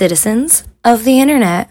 Citizens of the Internet.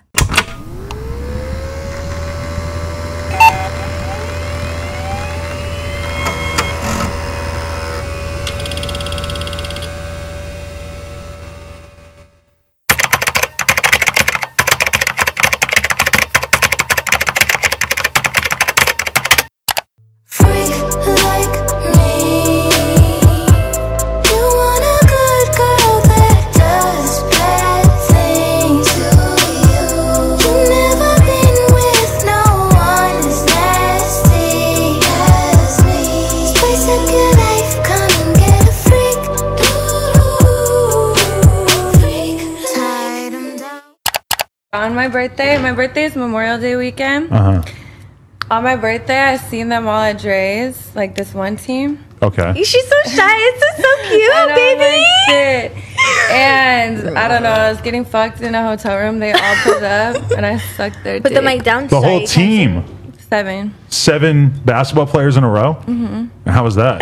My birthday is Memorial Day weekend. On my birthday, I seen them all at Dre's, like this one team. Okay. She's so shy. It's just so cute, I know, baby. Like, shit. And I don't know. I was getting fucked in a hotel room. They all pulled up, and I sucked their dick. But then, like, downside. The whole team. Seven basketball players in a row. Mm-hmm. How was that?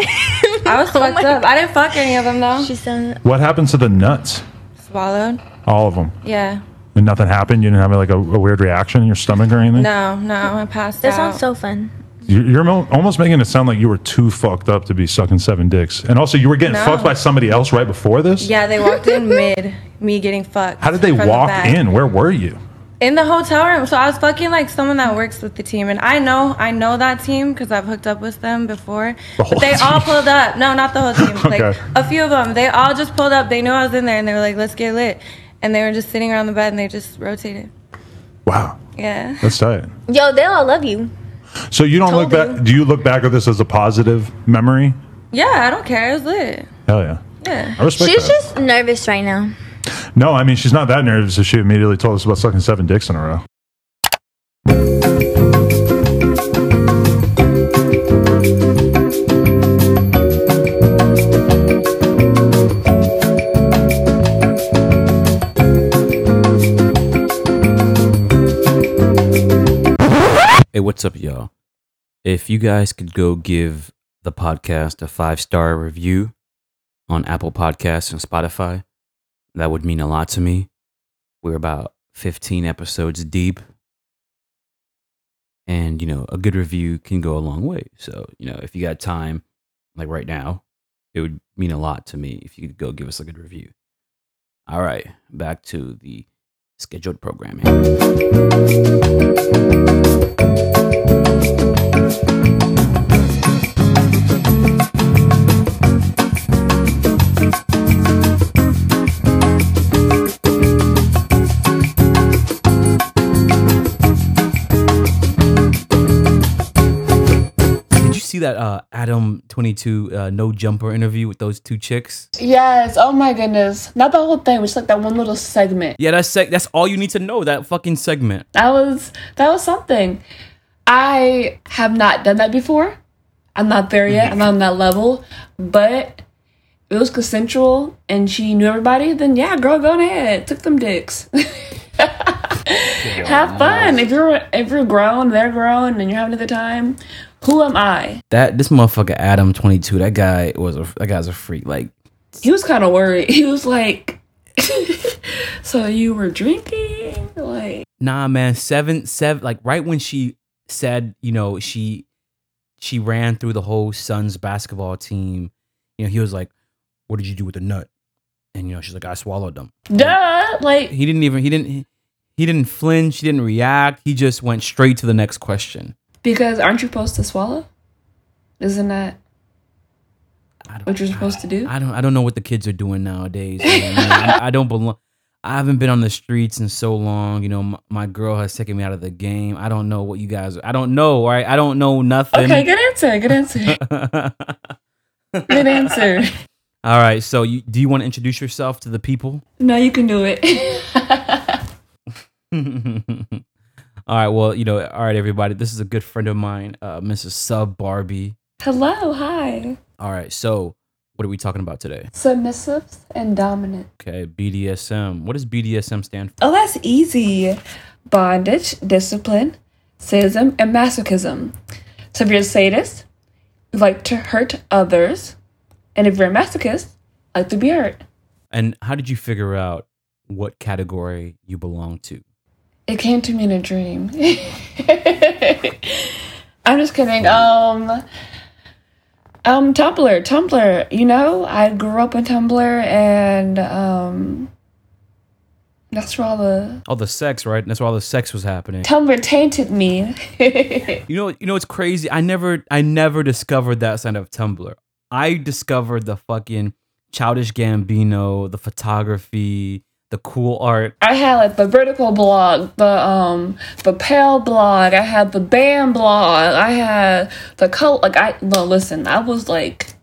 I was fucked up. I didn't fuck any of them though. What happens to the nuts? Swallowed. All of them. Yeah. And nothing happened? You didn't have like a weird reaction in your stomach or anything? No, I passed out. That sounds so fun. You're almost making it sound like you were too fucked up to be sucking seven dicks. And also, you were getting fucked by somebody else right before this? Yeah, they walked in mid me getting fucked. How did they walk in? Where were you? In the hotel room. So I was fucking like someone that works with the team. And I know that team because I've hooked up with them before. But they all pulled up. No, not the whole team. Okay. Like a few of them. They all just pulled up. They knew I was in there and they were like, let's get lit. And they were just sitting around the bed and they just rotated. Wow. Yeah. That's tight. Yo, they'll all love you. So you don't look back. Do you look back at this as a positive memory? Yeah, I don't care. It was lit. Hell yeah. Yeah. I respect that. She's just nervous right now. No, I mean, she's not that nervous if she immediately told us about sucking seven dicks in a row. Hey, what's up, y'all? If you guys could go give the podcast a 5-star review on Apple Podcasts and Spotify, that would mean a lot to me. We're about 15 episodes deep. And, you know, a good review can go a long way. So, you know, if you got time, like right now, it would mean a lot to me if you could go give us a good review. All right, back to the scheduled programming. That Adam 22 No Jumper interview with those two chicks? Yes. Oh my goodness. Not the whole thing, just like that one little segment. Yeah, that's all you need to know, that fucking segment. That was something. I have not done that before. I'm not there yet. I'm not on that level, but it was consensual and she knew everybody, then yeah, girl, go ahead. Took them dicks. Have fun. If you're grown, they're grown and you're having a good time. Who am I? This motherfucker Adam 22. That guy's a freak. Like, he was kind of worried. He was like, "So you were drinking?" Like, nah, man. Seven. Like right when she said, you know, she ran through the whole Suns basketball team. You know, he was like, "What did you do with the nut?" And you know, she's like, "I swallowed them." Duh. Like he didn't flinch. He didn't react. He just went straight to the next question. Because aren't you supposed to swallow? Isn't that what you're supposed to do? I don't know what the kids are doing nowadays. I don't belong. I haven't been on the streets in so long. You know, my girl has taken me out of the game. I don't know what you guys. I don't know. Right? I don't know nothing. Okay, good answer. Good answer. Good answer. All right. So, do you want to introduce yourself to the people? No, you can do it. All right, well, you know, all right, everybody. This is a good friend of mine, Mrs. Sub Barbie. Hello, hi. All right, so what are we talking about today? Submissives and dominant. Okay, BDSM. What does BDSM stand for? Oh, that's easy. Bondage, discipline, sadism, and masochism. So if you're a sadist, you like to hurt others. And if you're a masochist, you like to be hurt. And how did you figure out what category you belong to? It came to me in a dream. I'm just kidding. Tumblr, you know, I grew up on Tumblr, and that's where all the sex, right? That's where all the sex was happening. Tumblr tainted me. You know it's crazy. I never discovered that side of Tumblr. I discovered the fucking Childish Gambino, the photography, the cool art. I had like the vertical blog, the pale blog. I had the band blog. I had the color. I was like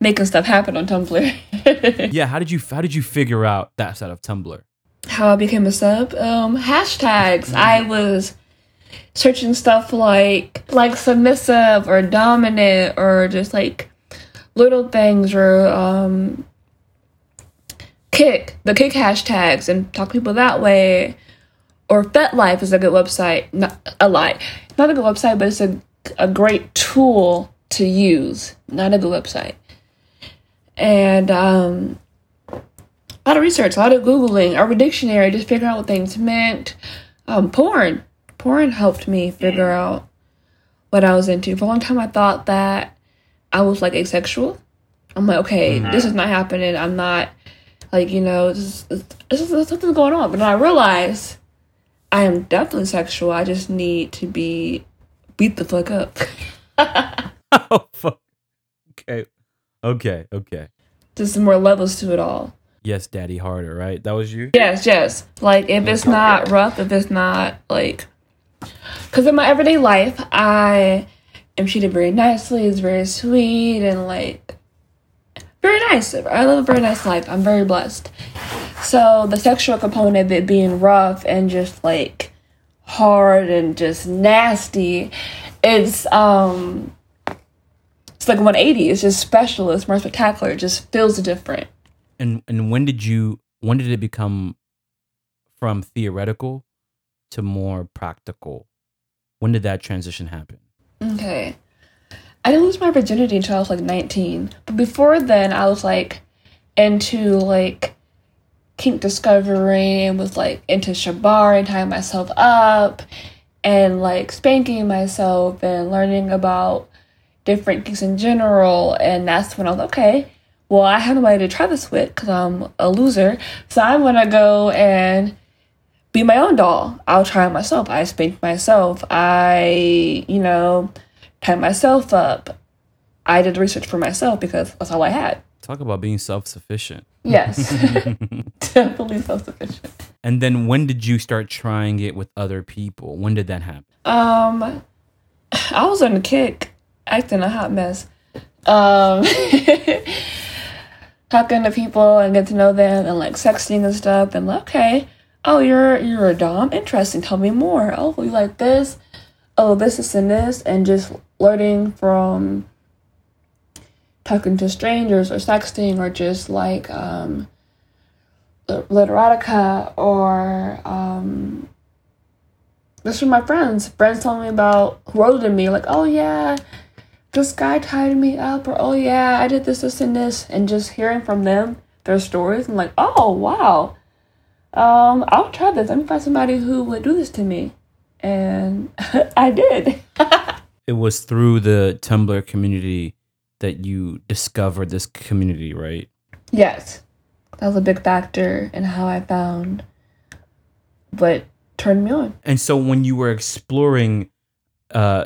making stuff happen on Tumblr. Yeah, how did you figure out that side of Tumblr? How I became a sub? Hashtags. I was searching stuff like submissive or dominant, or just like little things, or Kik hashtags, and talk to people that way. Or FetLife is a good website. Not a good website, but it's a great tool to use. Not a good website. And a lot of research, a lot of Googling, or a dictionary, just figuring out what things meant. Porn. Porn helped me figure out what I was into. For a long time, I thought that I was like asexual. I'm like, okay, this is not happening. I'm not... like, you know, there's something going on. But then I realize I am definitely sexual. I just need to be beat the fuck up. Oh, fuck. Okay. Just more levels to it all. Yes, Daddy Harder, right? That was you? Yes. Like, if it's not rough, if it's not, like... because in my everyday life, I am treated very nicely. It's very sweet and, like... very nice. I live a very nice life. I'm very blessed. So the sexual component of it being rough and just like hard and just nasty, it's like 180. It's just special. It's more spectacular. It just feels different. And when did it become from theoretical to more practical? When did that transition happen? Okay. I didn't lose my virginity until I was, like, 19. But before then, I was, like, into, like, kink discovery, and was, like, into Shibari and tying myself up and, like, spanking myself and learning about different kinks in general. And that's when I was, okay, well, I have nobody to try this with because I'm a loser. So I'm going to go and be my own doll. I'll try myself. I spank myself. I, you know... tie myself up. I did research for myself because that's all I had. Talk about being self-sufficient. Yes. Definitely self-sufficient. And then when did you start trying it with other people? When did that happen? I was on the kick, acting a hot mess. Talking to people and get to know them and like sexting and stuff, and like, okay, oh, you're a dom? Interesting. Tell me more. Oh, you like this? Oh, this, and just learning from talking to strangers or sexting, or just like literotica, or this was my friends. Friends told me about who older than me, like, oh yeah, this guy tied me up, or oh yeah, I did this, and just hearing from them their stories, and like, oh wow, I'll try this. Let me find somebody who would do this to me. And I did. It was through the Tumblr community that you discovered this community, right? Yes. That was a big factor in how I found what turned me on. And so when you were exploring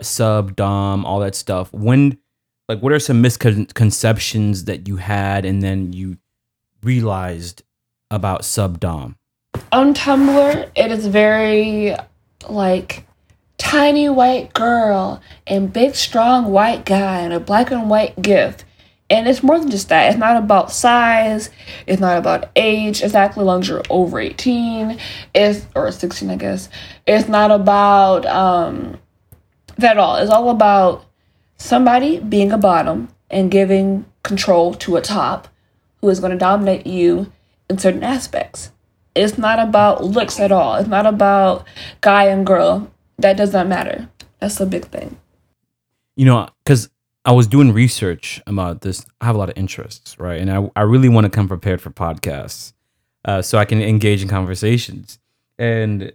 sub, dom, all that stuff, when, like, what are some misconceptions that you had and then you realized about sub, dom? On Tumblr, it is very... like tiny white girl and big strong white guy and a black and white gif, and it's more than just that. It's not about size, it's not about age exactly, as long as you're over 18 is or 16, I guess. It's not about that at all. It's all about somebody being a bottom and giving control to a top who is going to dominate you in certain aspects. It's not about looks at all. It's not about guy and girl. That does not matter. That's the big thing. You know, because I was doing research about this. I have a lot of interests, right? And I really want to come prepared for podcasts. so I can engage in conversations. And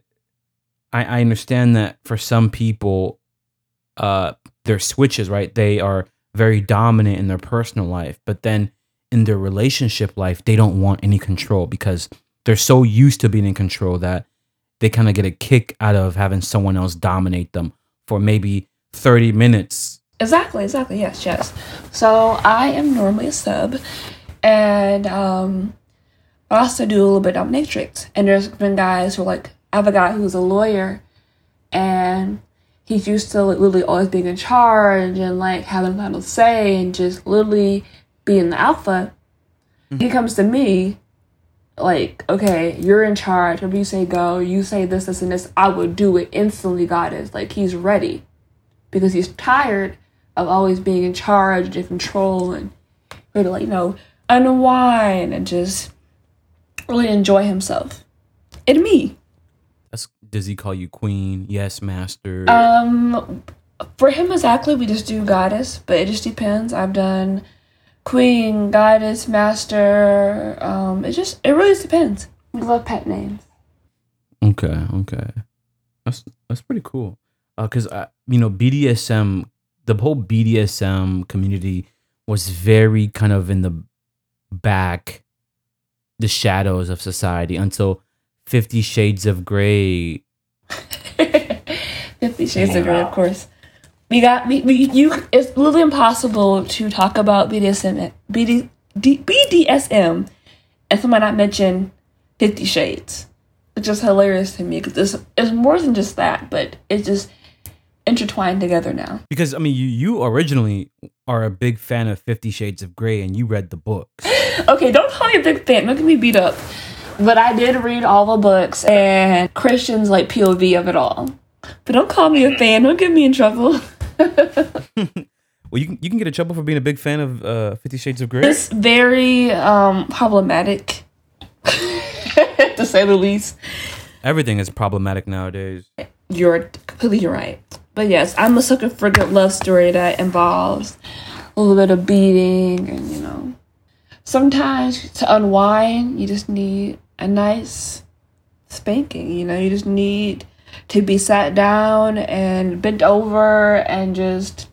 I understand that for some people, their switches, right? They are very dominant in their personal life, but then in their relationship life, they don't want any control because they're so used to being in control that they kind of get a kick out of having someone else dominate them for maybe 30 minutes. Exactly. Yes. So I am normally a sub, and I also do a little bit of dominatrix. And there's been guys who are like, I have a guy who's a lawyer, and he's used to literally always being in charge and like having final say and just literally being the alpha. Mm-hmm. He comes to me like, okay, you're in charge. If you say go, you say this, this, and this, I will do it instantly, goddess. Like, he's ready because he's tired of always being in charge and control, and really, like, you know, unwind and just really enjoy himself. And me. Does he call you queen? Yes, master. For him exactly, we just do goddess, but it just depends. I've done queen, goddess, master. It really just depends. We love pet names. Okay. That's pretty cool. Because BDSM, the whole BDSM community was very kind of in the back, the shadows of society until 50 Shades of Grey. 50 Shades of Grey, of course. It's literally impossible to talk about BDSM and somebody not mention 50 Shades. It's just hilarious to me because it's more than just that, but it's just intertwined together now. Because, I mean, you originally are a big fan of 50 Shades of Grey and you read the books. Okay, don't call me a big fan. Don't get me beat up. But I did read all the books and Christian's like POV of it all. But don't call me a fan. Don't get me in trouble. Well, you can get in trouble for being a big fan of 50 Shades of Grey. It's very problematic, to say the least. Everything is problematic nowadays. You're completely right. But yes, I'm a sucker for a good love story that involves a little bit of beating and, you know. Sometimes to unwind, you just need a nice spanking, you know? You just need to be sat down and bent over and just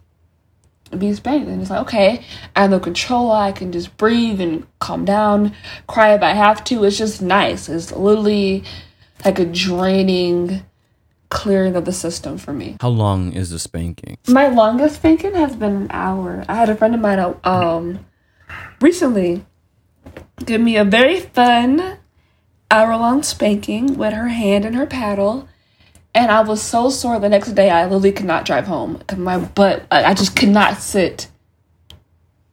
be spanked. And it's like, okay, I have no control. I can just breathe and calm down, cry if I have to. It's just nice. It's literally like a draining clearing of the system for me. How long is the spanking? My longest spanking has been an hour. I had a friend of mine recently gave me a very fun hour-long spanking with her hand and her paddle, and I was so sore the next day I literally could not drive home because my butt, I just could not sit.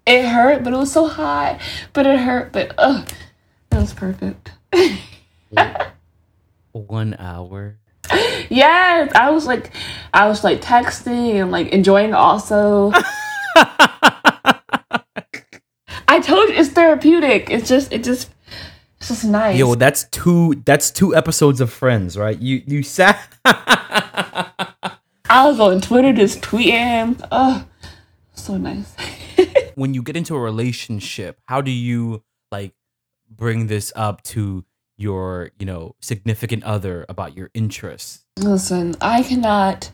It hurt, but it was so hot, but it hurt, but that was perfect. 1 hour. Yes, I was like texting and like enjoying also. I told you it's therapeutic. It's just nice. Yo, that's two episodes of Friends, right? You sat. I was on Twitter just tweeting. Oh, so nice. When you get into a relationship, how do you like bring this up to your, you know, significant other about your interests? Listen, I cannot.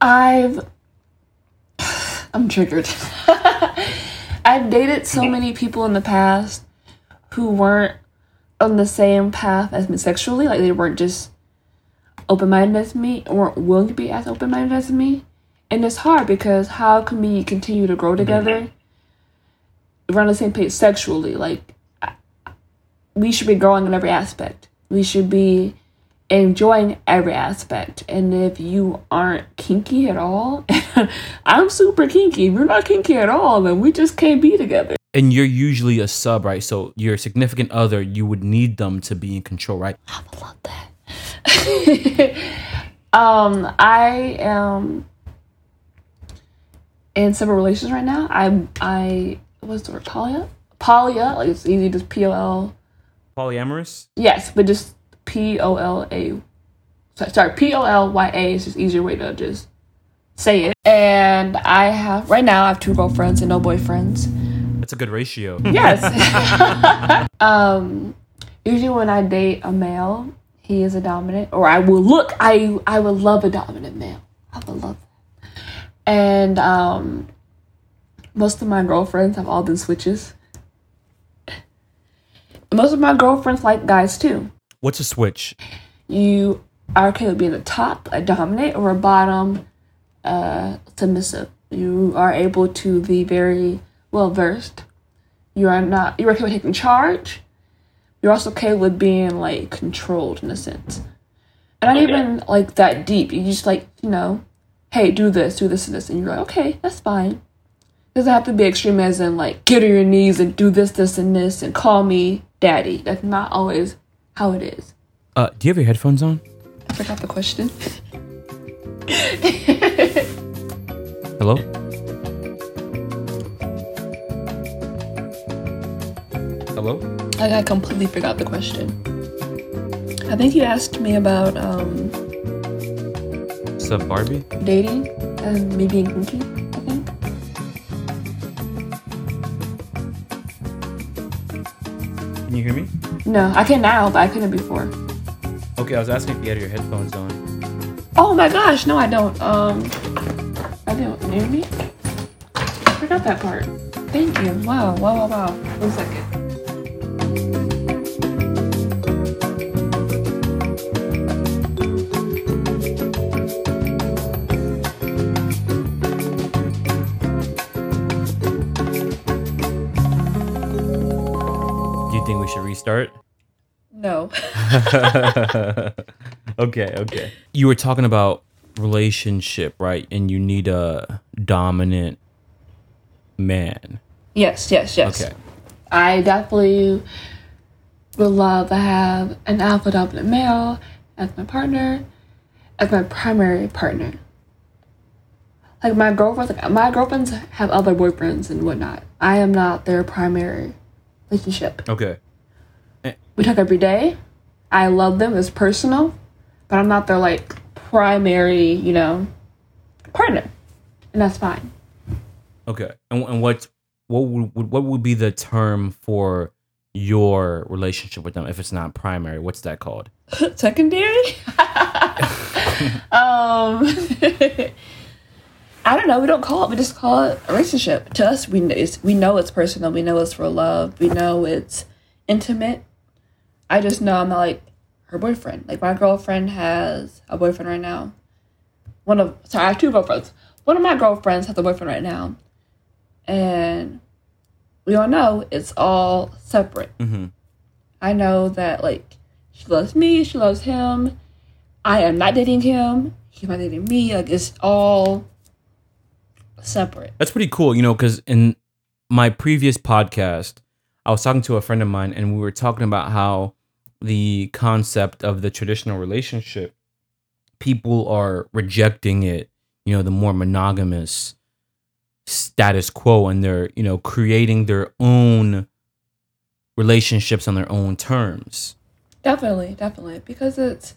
I'm triggered. I've dated so many people in the past who weren't on the same path as me sexually. Like, they weren't just open-minded as me, or weren't willing to be as open-minded as me. And it's hard because how can we continue to grow together? We're on the same page sexually. Like, we should be growing in every aspect. We should be enjoying every aspect. And if you aren't kinky at all, I'm super kinky, if you're not kinky at all, then we just can't be together. And you're usually a sub, right? So your significant other, you would need them to be in control, right? I would love that. I am in several relations right now. I what's the word, polya, like it's easy, just POL, polyamorous. Yes, but just POLYA is just easier way to just say it. And I have 2 girlfriends and no boyfriends. That's a good ratio. Yes. usually when I date a male, he is a dominant, or I will look, I would love a dominant male. I would love that. And most of my girlfriends have all been switches. Most of my girlfriends like guys too. What's a switch? You are okay with being a top, a dominant, or a bottom submissive. You are able to be very well versed. You're okay with taking charge. You're also okay with being like controlled in a sense. And not even like that deep. You just like, you know, hey, do this, and this. And you're like, okay, that's fine. Doesn't have to be extreme as in like get on your knees and do this, this, and this, and call me daddy. That's not always how it is. Do you have your headphones on? I forgot the question. Hello? Hello? I completely forgot the question. I think you asked me about Sub Barbie? Dating and me being kinky, I think. Can you hear me? No, I can now, but I couldn't before. Okay, I was asking if you had your headphones on. Oh my gosh, no I don't. I don't. Hear me? I forgot that part. Thank you. Wow, wow, wow, wow. One second. Start? No. Okay. You were talking about relationship, right? And you need a dominant man. Yes. Okay. I definitely would love to have an alpha dominant male as my partner, as my primary partner. Like my girlfriends have other boyfriends and whatnot. I am not their primary relationship. Okay. We talk every day. I love them. It's personal. But I'm not their, like, primary, you know, partner. And that's fine. Okay. And what would be the term for your relationship with them if it's not primary? What's that called? Secondary? I don't know. We don't call it. We just call it a relationship. To us, we know it's personal. We know it's for love. We know it's intimate. I just know I'm not like her boyfriend. Like my girlfriend has a boyfriend right now. I have two girlfriends. One of my girlfriends has a boyfriend right now. And we all know it's all separate. Mm-hmm. I know that like she loves me, she loves him. I am not dating him. He's not dating me. Like it's all separate. That's pretty cool, you know, because in my previous podcast, I was talking to a friend of mine and we were talking about how the concept of the traditional relationship, people are rejecting it, you know, the more monogamous status quo, and they're, you know, creating their own relationships on their own terms. Definitely. Because it's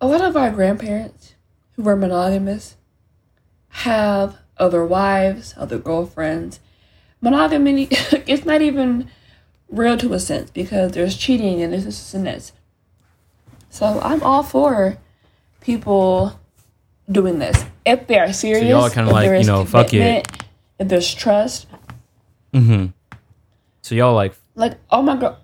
a lot of our grandparents who were monogamous have other wives, other girlfriends. Monogamy, it's not even real to a sense because there's cheating and there's this and this. So I'm all for people doing this. If they are serious, so y'all are kind of like, you know, fuck it. If there's trust. Mm-hmm. So y'all like, oh my God.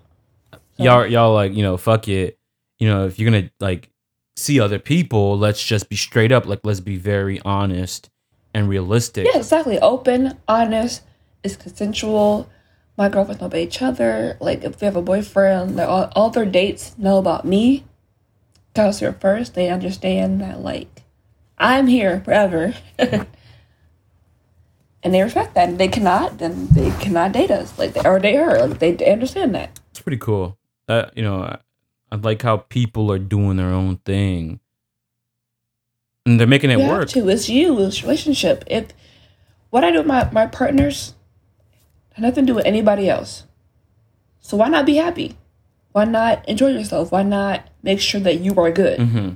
Y'all like, you know, fuck it. You know, if you're going to like see other people, let's just be straight up. Like, let's be very honest and realistic. Yeah, exactly. Open, honest. It's consensual. My girlfriends know about each other. Like, if they have a boyfriend, all their dates know about me. Because they're first, they understand that, like, I'm here forever. And they respect that. And if they cannot, then they cannot date us. Like, or date her. Like, they understand that. It's pretty cool. You know, I like how people are doing their own thing. And they're making it work. Too. It's you. It's relationship. If what I do with my partners... nothing to do with anybody else. So why not be happy? Why not enjoy yourself? Why not make sure that you are good? Mm-hmm.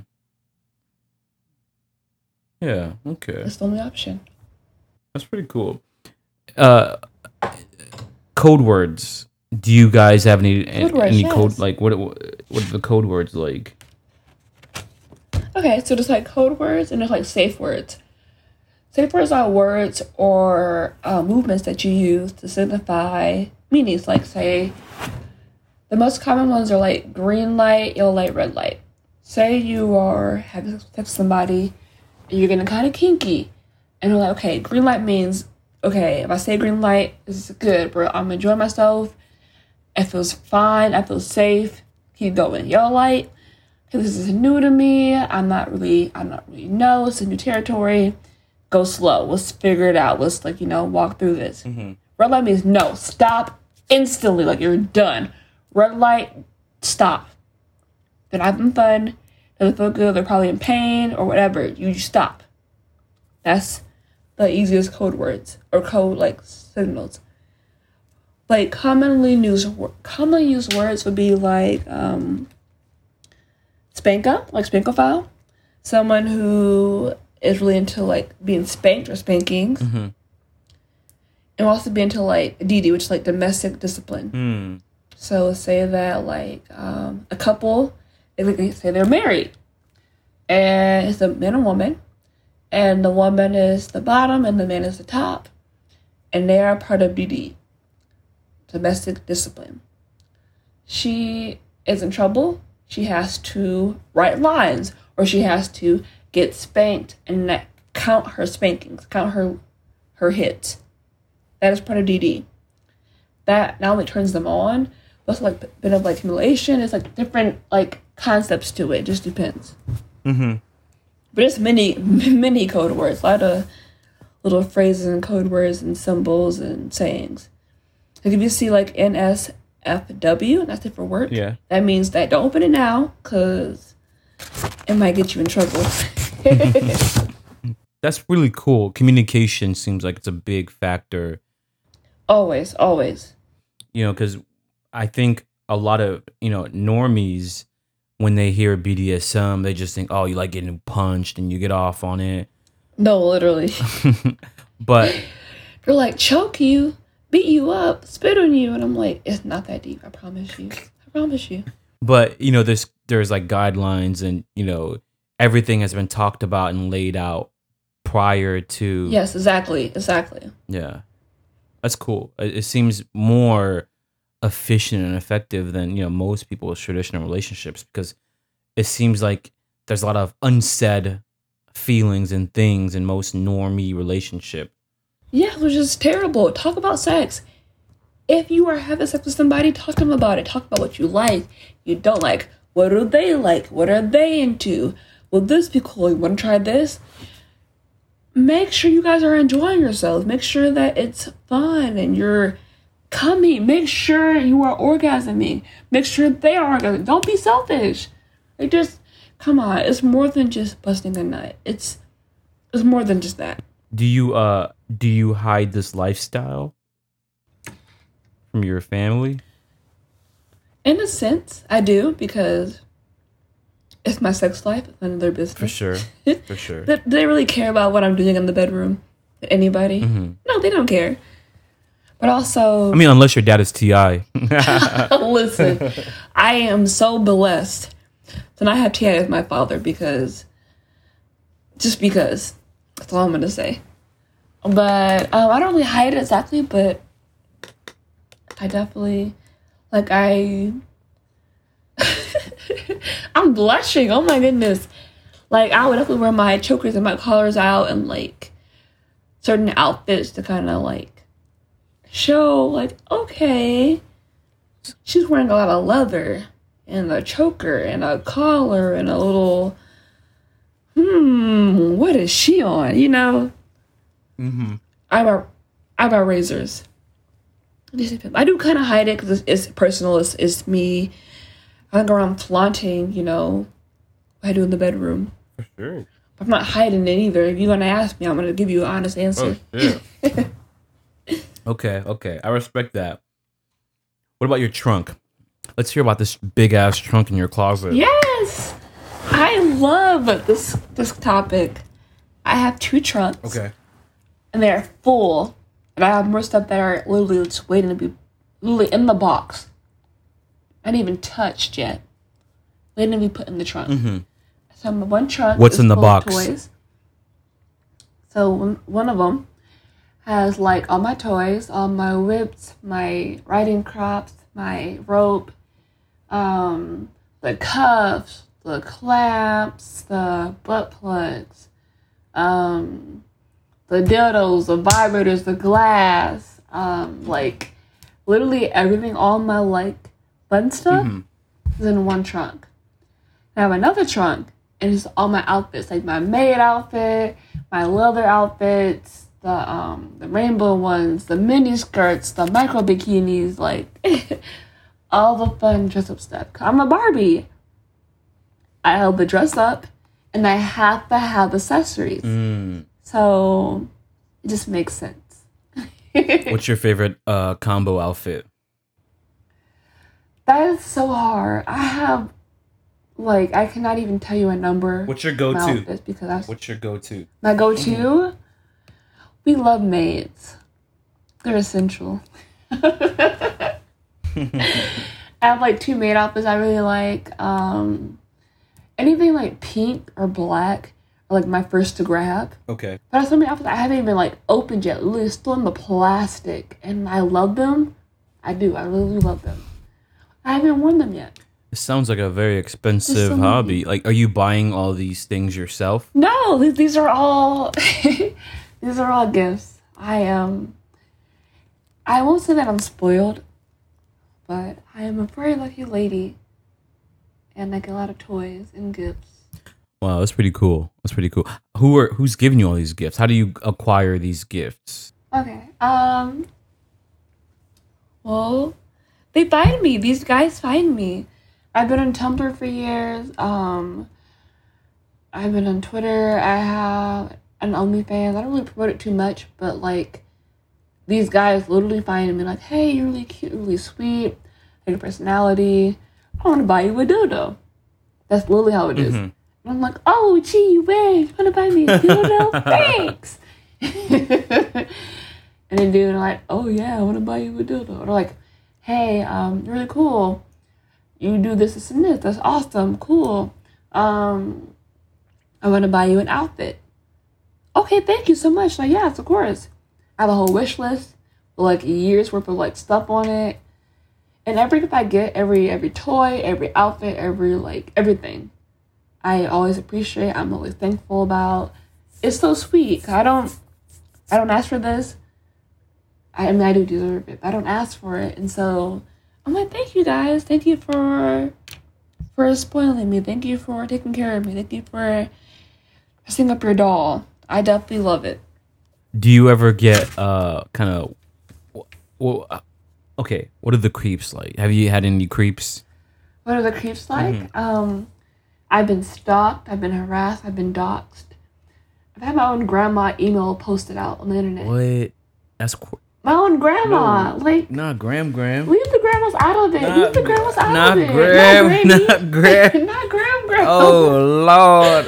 Yeah, okay. That's the only option. That's pretty cool. Code words. Do you guys have any code words? Like what are the code words like? Okay, so there's like code words and there's like safe words. Safe words are words or movements that you use to signify meanings. Like say, the most common ones are like green light, yellow light, red light. Say you are having sex with somebody and you're getting kind of kinky. And you're like, okay, green light means, okay, if I say green light, this is good, bro. I'm enjoying myself. It feels fine. I feel safe. Keep going. Yellow light. This is new to me. I'm not really, it's a new territory. Go slow. Let's figure it out. Let's walk through this. Mm-hmm. Red light means no. Stop instantly. Like you're done. Red light, stop. They're not having fun. Doesn't feel good. They're probably in pain or whatever. You just stop. That's the easiest code words or code signals. Like commonly used words would be like spanker, like spankophile, someone who is really into being spanked or spankings, mm-hmm. and also be into DD, which is domestic discipline. Mm. So say that a couple, they say they're married, and it's a man and woman, and the woman is the bottom and the man is the top, and they are part of DD, domestic discipline. She is in trouble. She has to write lines, or she has to get spanked and count her spankings, count her hits. That is part of DD. That not only turns them on, but it's a bit of humiliation. It's different concepts to it. It just depends. Mm-hmm. But there's many code words. A lot of little phrases and code words and symbols and sayings. Like if you see NSFW, that's it for work. Yeah. That means that don't open it now because it might get you in trouble. That's really cool. Communication seems like it's a big factor. Always. Because I think a lot of, normies, when they hear BDSM, they just think, oh, you like getting punched and you get off on it. No, literally. But they're like, choke you, beat you up, spit on you. And I'm like, it's not that deep. I promise you. But, there's guidelines and, everything has been talked about and laid out prior to. Yes, exactly. Yeah. That's cool. It seems more efficient and effective than, most people's traditional relationships, because it seems like there's a lot of unsaid feelings and things in most normie relationship. Yeah, which is terrible. Talk about sex. If you are having sex with somebody, talk to them about it. Talk about what you like, you don't like. What do they like? What are they into? Will this be cool? You want to try this? Make sure you guys are enjoying yourselves. Make sure that it's fun and you're coming. Make sure you are orgasming. Make sure they are orgasming. Don't be selfish. Come on. It's more than just busting a nut. It's more than just that. Do you hide this lifestyle from your family? In a sense, I do, because it's my sex life. It's none of their business. For sure. Do they really care about what I'm doing in the bedroom? Anybody? Mm-hmm. No, they don't care. But also... I mean, unless your dad is T.I. Listen, I am so blessed to not have T.I. as my father, because... Just because. That's all I'm going to say. But I don't really hide it exactly, but I definitely... I'm blushing. Oh my goodness. I would definitely wear my chokers and my collars out and certain outfits to kind of show okay, she's wearing a lot of leather and a choker and a collar and a little what is she on? Mm-hmm. I buy razors. I do kind of hide it because it's personal. It's me. I don't go around flaunting, what I do in the bedroom. For sure. I'm not hiding it either. If you're going to ask me, I'm going to give you an honest answer. Oh, yeah. Okay. I respect that. What about your trunk? Let's hear about this big-ass trunk in your closet. Yes! I love this topic. I have two trunks. Okay. And they're full. And I have more stuff that are literally just waiting to be literally in the box. I hadn't even touched yet. They didn't even put in the trunk. Mm-hmm. So my one trunk. What's in the box? Toys. So one of them has like all my toys, all my whips, my riding crops, my rope, the cuffs, the clamps, the butt plugs, the dildos, the vibrators, the glass, like literally everything, all my like fun stuff is in one trunk. I have another trunk and it's all my outfits, like my maid outfit, my leather outfits, the rainbow ones, the mini skirts, the micro bikinis, like all the fun dress up stuff. I'm a Barbie. I have the dress up and I have to have accessories. Mm. So it just makes sense. What's your favorite combo outfit? That is so hard. I have like, I cannot even tell you a number. What's your go-to? Because what's your go-to? My go-to? Mm-hmm. We love maids. They're essential. I have, like, two maid outfits I really like. Anything, like, pink or black are, like, my first to grab. Okay. But I have so many outfits I haven't even, like, opened yet. Literally still in the plastic. And I love them. I do. I really love them. I haven't worn them yet. It sounds like a very expensive hobby. Like, are you buying all these things yourself? No, these are all these are all gifts. I won't say that I'm spoiled, but I am a very lucky lady, and I get a lot of toys and gifts. Wow, that's pretty cool. That's pretty cool. Who's giving you all these gifts? How do you acquire these gifts? Okay. Well, they find me. These guys find me. I've been on Tumblr for years. I've been on Twitter. I have an OnlyFans. I don't really promote it too much, but like these guys literally find me like, hey, you're really cute, really sweet, like your personality. I want to buy you a dildo. That's literally how it is. Mm-hmm. And I'm like, oh, gee, you want to buy me a dildo? Thanks. And then dude, are like, oh yeah, I want to buy you a dildo. Or like, hey, you're really cool. You do this and this. That's awesome. Cool. I want to buy you an outfit. Okay, thank you so much. Like, yes, of course. I have a whole wish list with, like, years worth of, like, stuff on it. And every gift I get, every toy, every outfit, everything, I always appreciate. I'm always thankful about. It's so sweet. I don't ask for this. I mean, I do deserve it, but I don't ask for it. And so I'm like, thank you guys. Thank you for spoiling me. Thank you for taking care of me. Thank you for dressing up your doll. I definitely love it. Do you ever get okay, what are the creeps like? Have you had any creeps? What are the creeps like? Mm-hmm. I've been stalked. I've been harassed. I've been doxxed. I've had my own grandma email posted out on the internet. What? That's cool. My own grandma, no, like nah, Gram. Leave the grandmas out of it. Not Gram. Oh Lord,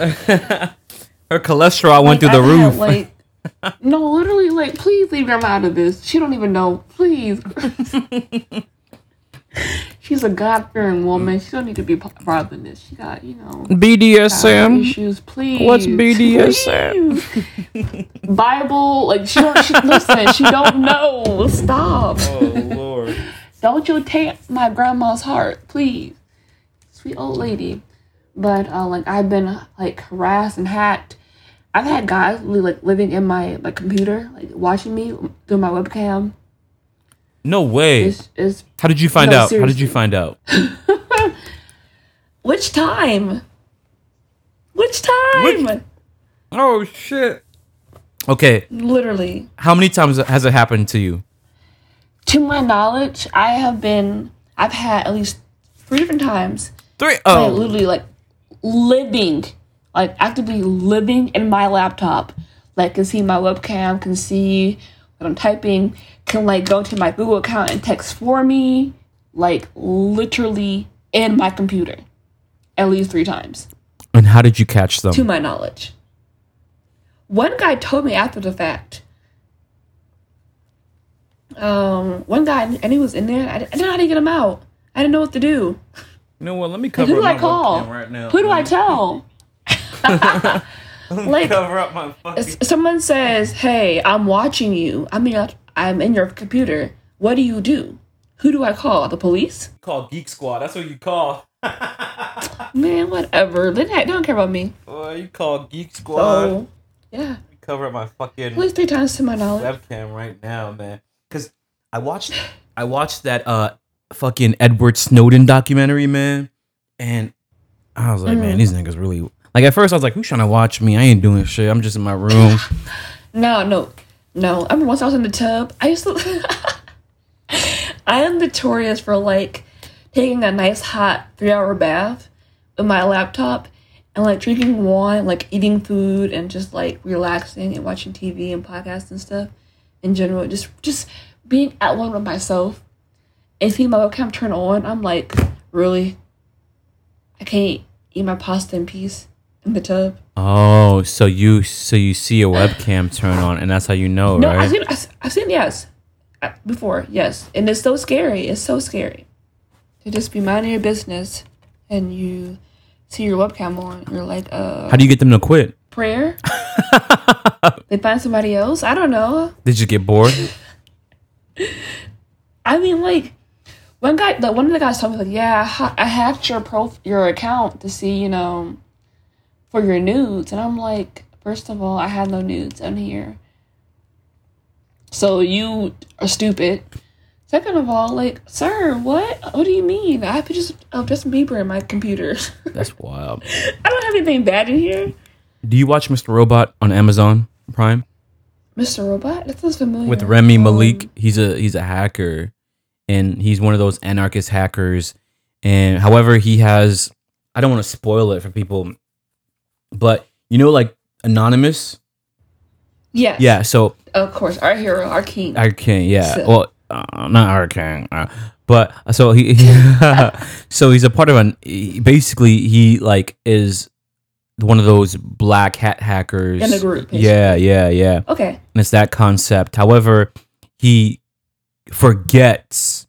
her cholesterol went through the roof. Like, no, literally, like, please leave grandma out of this. She don't even know. Please, she's a God-fearing woman. She don't need to be involved in this. She got, BDSM issues. Please, what's BDSM? Please. Bible, like she listen. She don't know. Stop. Oh Lord! Don't you take my grandma's heart, please, sweet old lady. But I've been like harassed and hacked. I've had guys like living in my like computer, like watching me through my webcam. No way. How did you find out? Seriously. How did you find out? Which time? Oh shit. Okay. Literally. How many times has it happened to you? To my knowledge, I've had at least 3 different times. 3? Oh. Literally actively living in my laptop. Like, can see my webcam, can see what I'm typing, can like go to my Google account and text for me. Like, literally in my computer. At least 3 times. And how did you catch them? To my knowledge. One guy told me after the fact. one guy, and he was in there. I didn't know how to get him out. I didn't know what to do. You know what? Let me cover up my webcam right now. Who do I tell? Like, cover up my fucking... Someone says, "Hey, I'm watching you. I mean, I'm in your computer. What do you do? Who do I call? The police? Call Geek Squad. That's what you call." Man, whatever. They don't care about me. Oh, you call Geek Squad. So, yeah. Cover up my fucking... At least 3 times to my knowledge. Webcam right now, man. Because I watched that fucking Edward Snowden documentary, man. And I was like, man, these niggas really... Like, at first, I was like, who's trying to watch me? I ain't doing shit. I'm just in my room. No. I remember once I was in the tub, I used to... I am notorious for, like, taking a nice, hot 3-hour bath with my laptop and, like, drinking wine, like, eating food and just, like, relaxing and watching TV and podcasts and stuff in general. Just being at one with myself and seeing my webcam turn on. I'm like, really? I can't eat my pasta in peace. In the tub. Oh, so you see a webcam turn on, and that's how you know, right? No, I've seen yes before, yes, and it's so scary. It's so scary to just be minding your business and you see your webcam on. You're like, how do you get them to quit? Prayer. They find somebody else. I don't know. Did you get bored? I mean, like. One guy, one of the guys told me, like, yeah, I hacked your account to see, you know, for your nudes. And I'm like, first of all, I had no nudes on here. So you are stupid. Second of all, like, sir, what? What do you mean? I have pictures of Justin Bieber in my computer. That's wild. I don't have anything bad in here. Do you watch Mr. Robot on Amazon Prime? Mr. Robot? That sounds familiar. With Remy Malik. He's a hacker. And he's one of those anarchist hackers. And however, he has, I don't want to spoil it for people, but you know, like Anonymous? Yeah. Yeah. So, of course, our hero, our king. Our king, yeah. So. Well, not our king. But so so he's a part of basically, he like is one of those black hat hackers. In the group. Basically. Yeah. Okay. And it's that concept. However, he forgets,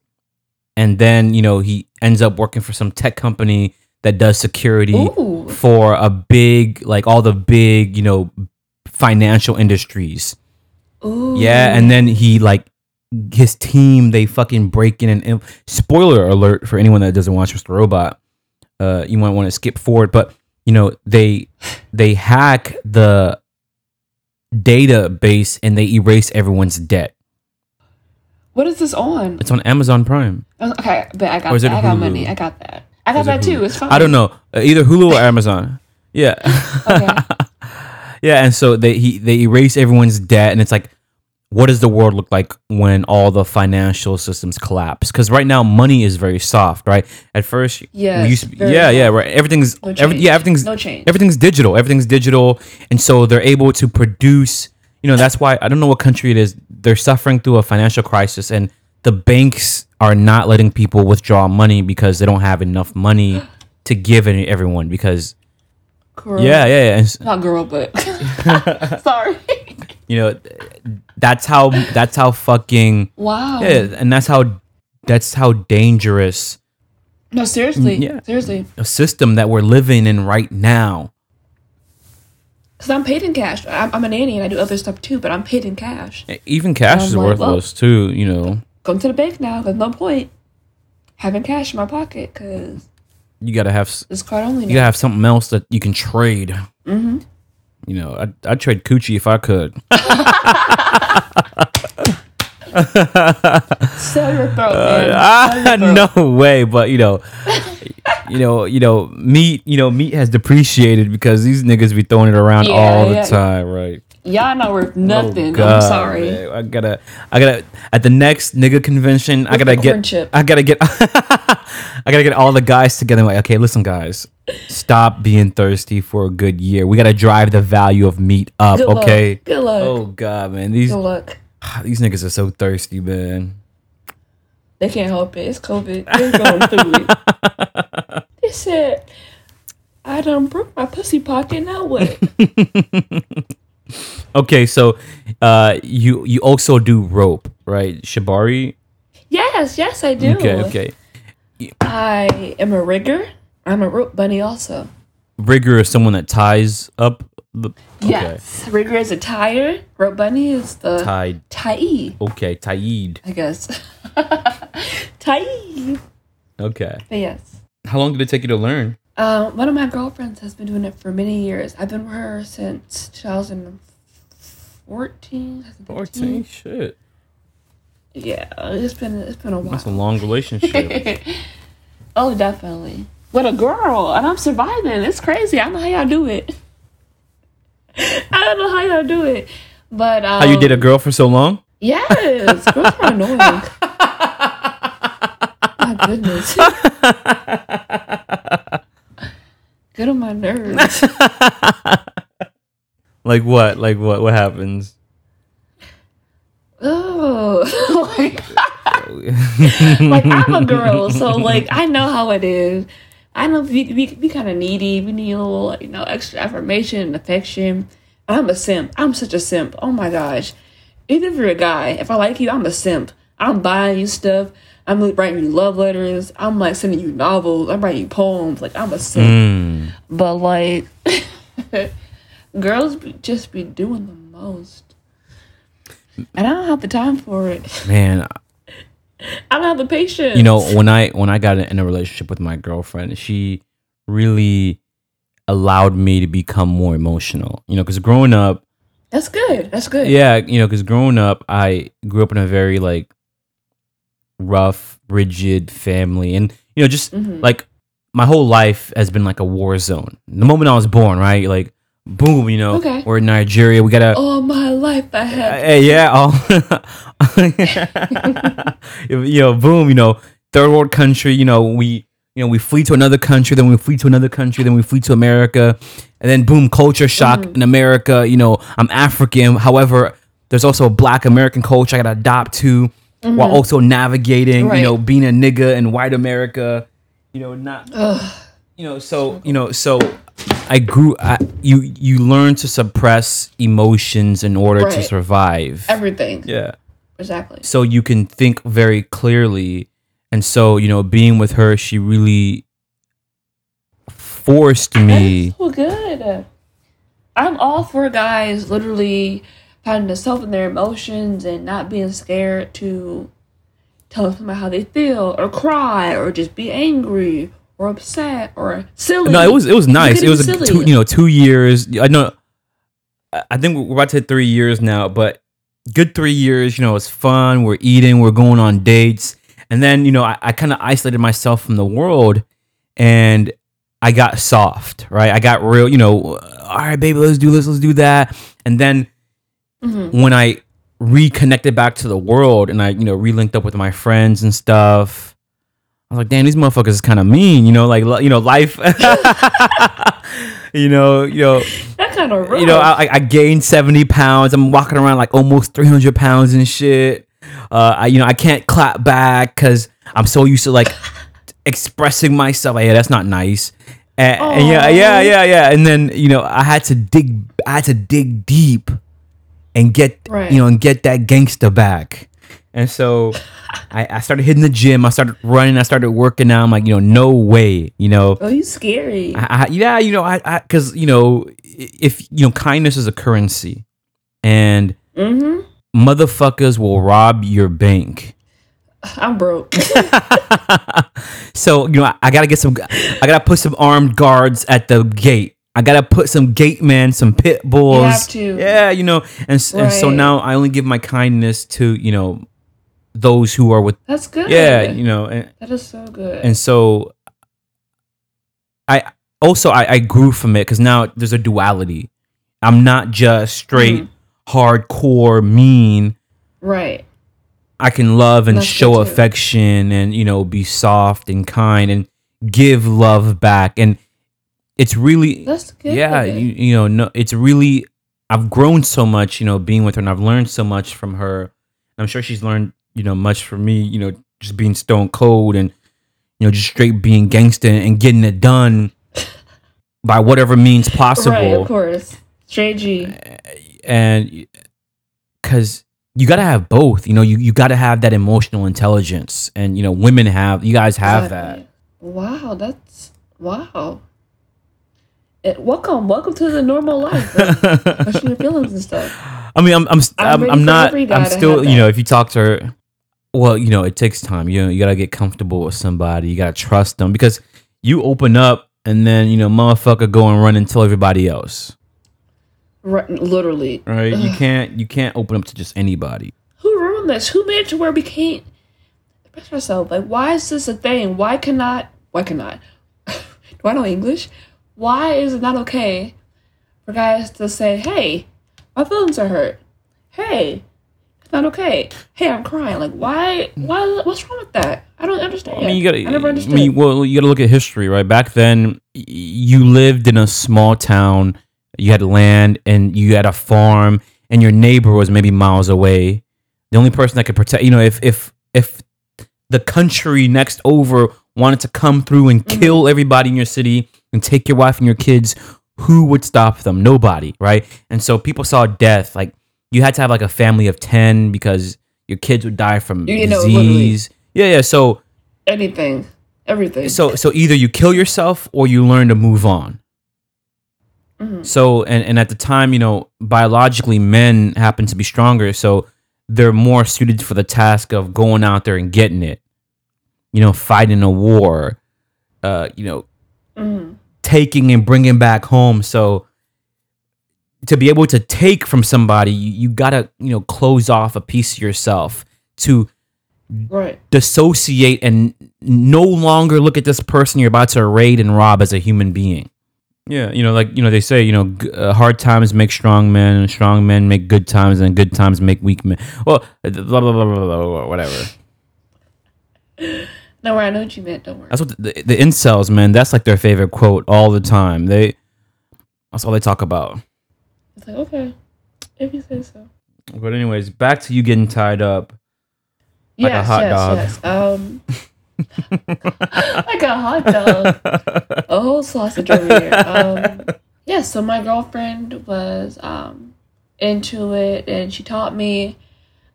and then you know he ends up working for some tech company that does security. Ooh. For a big, like all the big, you know, financial industries. Ooh. Yeah, and then he like his team, they fucking break in and spoiler alert for anyone that doesn't watch Mr. Robot, you might want to skip forward, but you know they hack the database and they erase everyone's debt. What is this on? It's on Amazon Prime. Okay, but I got that. I got money. I got that. I got that too. It's fine. I don't know. Either Hulu or Amazon. Yeah. Okay. Yeah, and so they erase everyone's debt, and it's like, what does the world look like when all the financial systems collapse? Because right now, money is very soft, right? At first, yeah, right. Everything's no change. Everything's digital. Everything's digital, and so they're able to produce. You know, that's why I don't know what country it is. They're suffering through a financial crisis, and the banks are not letting people withdraw money because they don't have enough money to give everyone. Because, girl. Yeah, not girl, but sorry. You know, that's how fucking wow. Yeah, and that's how dangerous. No, seriously, seriously, a system that we're living in right now. Because I'm paid in cash. I'm a nanny and I do other stuff too, but I'm paid in cash. Even cash is worthless too, you know. Going to the bank now, there's no point having cash in my pocket because you gotta have this card only. You gotta have something else that you can trade. Mm-hmm. You know, I'd trade coochie if I could. Sell your throat, man. No way, but you know. Meat has depreciated because these niggas be throwing it around all the time, right? Y'all not worth nothing. God, I'm sorry. Man. I gotta at the next nigga convention. I gotta get all the guys together. Like, okay, listen, guys, stop being thirsty for a good year. We gotta drive the value of meat up. Good okay. Luck. Good luck. Oh God, man, these niggas are so thirsty, man. They can't help it. It's COVID. They're going through it. They said, I done broke my pussy pocket. Now what? Okay, so you also do rope, right, Shibari? Yes, I do. Okay. I am a rigger. I'm a rope bunny also. Rigger is someone that ties up the... Okay. Yes, rigger is a tire. Rope bunny is the... Tie. Okay, tied. I guess. Tie. Okay. But yes. How long did it take you to learn? One of my girlfriends has been doing it for many years. I've been with her since 2014. 14? Shit. Yeah, it's been a while. That's a long relationship. Oh, definitely. With a girl, and I'm surviving. It's crazy. I don't know how y'all do it. But how you did a girl for so long? Yes, girls are annoying. My goodness. Get on my nerves. Like what? What happens? Oh, like I'm a girl, so like I know how it is. I know we kind of needy. We need a little, extra affirmation and affection. I'm a simp. I'm such a simp. Oh my gosh! Even if you're a guy, if I like you, I'm a simp. I'm buying you stuff. I'm writing you love letters. I'm like sending you novels. I'm writing you poems. Like I'm a simp. But like, girls just be doing the most. And I don't have the time for it. Man. I don't have the patience. When I got in a relationship with my girlfriend, she really allowed me to become more emotional. Because growing up... That's good. Yeah, because growing up, I grew up in a very, rough, rigid family. And, my whole life has been like a war zone. The moment I was born, right? Like, boom, okay. We're in Nigeria. We gotta... All my life I have... Yeah. Boom, third world country, we flee to another country, then we flee to another country, then we flee to America, and then boom, culture shock in America. I'm African. However, there's also a black American culture I gotta adopt to while also navigating, right. Being a nigga in white America, not... Ugh. So... You learn to suppress emotions in order to survive. Everything. Yeah. Exactly. So you can think very clearly. And so, being with her, she really forced me. That's so good. I'm all for guys literally finding themselves in their emotions and not being scared to tell somebody how they feel or cry or just be angry. Or upset or silly. No, it was nice. It was 2 years. I know. I think we're about to hit 3 years now, but good 3 years. It's fun. We're eating. We're going on dates, and then I kind of isolated myself from the world, and I got soft. Right, I got real. All right, baby, let's do this. Let's do that. And then when I reconnected back to the world, and I relinked up with my friends and stuff. I was like, damn, these motherfuckers is kind of mean, life, That's kind of rough. I gained 70 pounds. I'm walking around like almost 300 pounds and shit. I can't clap back because I'm so used to expressing myself. Like, yeah, that's not nice. And yeah. And then, I had to dig deep and get, and get that gangsta back. And so I started hitting the gym. I started running. I started working out. I'm like, no way, Oh, you scary. Because kindness is a currency. And motherfuckers will rob your bank. I'm broke. So, I got to put some armed guards at the gate. I got to put some gate men, some pit bulls. You have to. Yeah, And so now I only give my kindness to, those who are with. That's good. Yeah, and, that is so good. And so I grew from it because now there's a duality. I'm not just straight hardcore mean. Right. I can love and show affection and be soft and kind and give love back, and it's really that's good. Yeah, it's really I've grown so much, being with her, and I've learned so much from her. I'm sure she's learned much for me, just being stone cold and, just straight being gangster and getting it done by whatever means possible. Right, of course. JG. and because you got to have both, you know, you got to have that emotional intelligence, and, you know, women have, you guys have that. Wow. That's wow. Welcome to the normal life. Pushing your feelings and stuff. I mean, I'm still, you know, if you talk to her, well, you know, it takes time. You know, you got to get comfortable with somebody. You got to trust them, because you open up and then, you know, motherfucker go and run and tell everybody else. Right, literally. Right. Ugh. You can't open up to just anybody. Who ruined this? Who made it to where we can't express ourselves? Like, why is this a thing? Why cannot? Do I know English? Why is it not okay for guys to say, hey, my feelings are hurt. Hey, it's not okay. Hey, I'm crying. Like, why? What's wrong with that? I don't understand. I mean, I never understood. I mean, well, you got to look at history, right? Back then, you lived in a small town. You had land and you had a farm, and your neighbor was maybe miles away. The only person that could protect, you know, if the country next over wanted to come through and kill everybody in your city and take your wife and your kids, who would stop them? Nobody, right? And so people saw death. Like, you had to have like a family of 10 because your kids would die from disease. Yeah. So everything. So either you kill yourself or you learn to move on. Mm-hmm. So, and at the time, you know, biologically men happen to be stronger, so they're more suited for the task of going out there and getting it. You know, fighting a war, you know, taking and bringing back home. So to be able to take from somebody, you gotta, you know, close off a piece of yourself to dissociate and no longer look at this person you're about to raid and rob as a human being. Yeah, you know, like, you know, they say, you know, hard times make strong men, and strong men make good times, and good times make weak men. Well, blah, blah, blah, blah, blah, whatever. No, I know what you meant. Don't worry. That's what the incels, man. That's like their favorite quote all the time. That's all they talk about. It's like, okay, if you say so. But anyways, back to you getting tied up like a hot dog. Like a hot dog, a whole sausage over here. So my girlfriend was into it, and she taught me.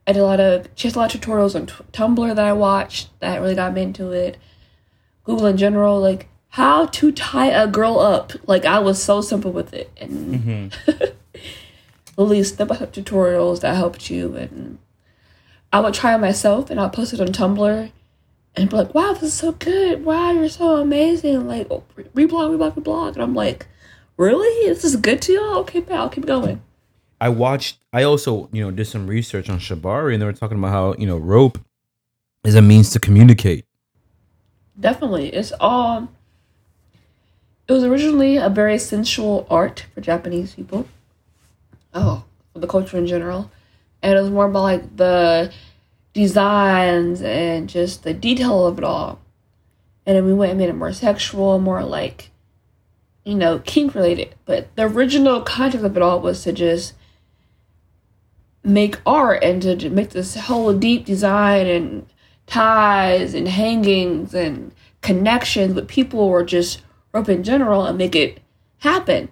She has a lot of tutorials on Tumblr that I watched that really got me into it. Google in general, like how to tie a girl up. Like, I was so simple with it, and literally step-by-step tutorials that helped you. And I would try it myself, and I'll post it on Tumblr, and be like, "Wow, this is so good! Wow, you're so amazing!" Like, oh, reblog, and I'm like, "Really? This is good to y'all? Okay, pal, I'll keep going." I also, you know, did some research on Shibari, and they were talking about how, you know, rope is a means to communicate. Definitely. It was originally a very sensual art for Japanese people. For the culture in general. And it was more about like the designs and just the detail of it all. And then we went and made it more sexual, more like, you know, kink related. But the original concept of it all was to just make art and to make this whole deep design and ties and hangings and connections with people or just rope in general and make it happen.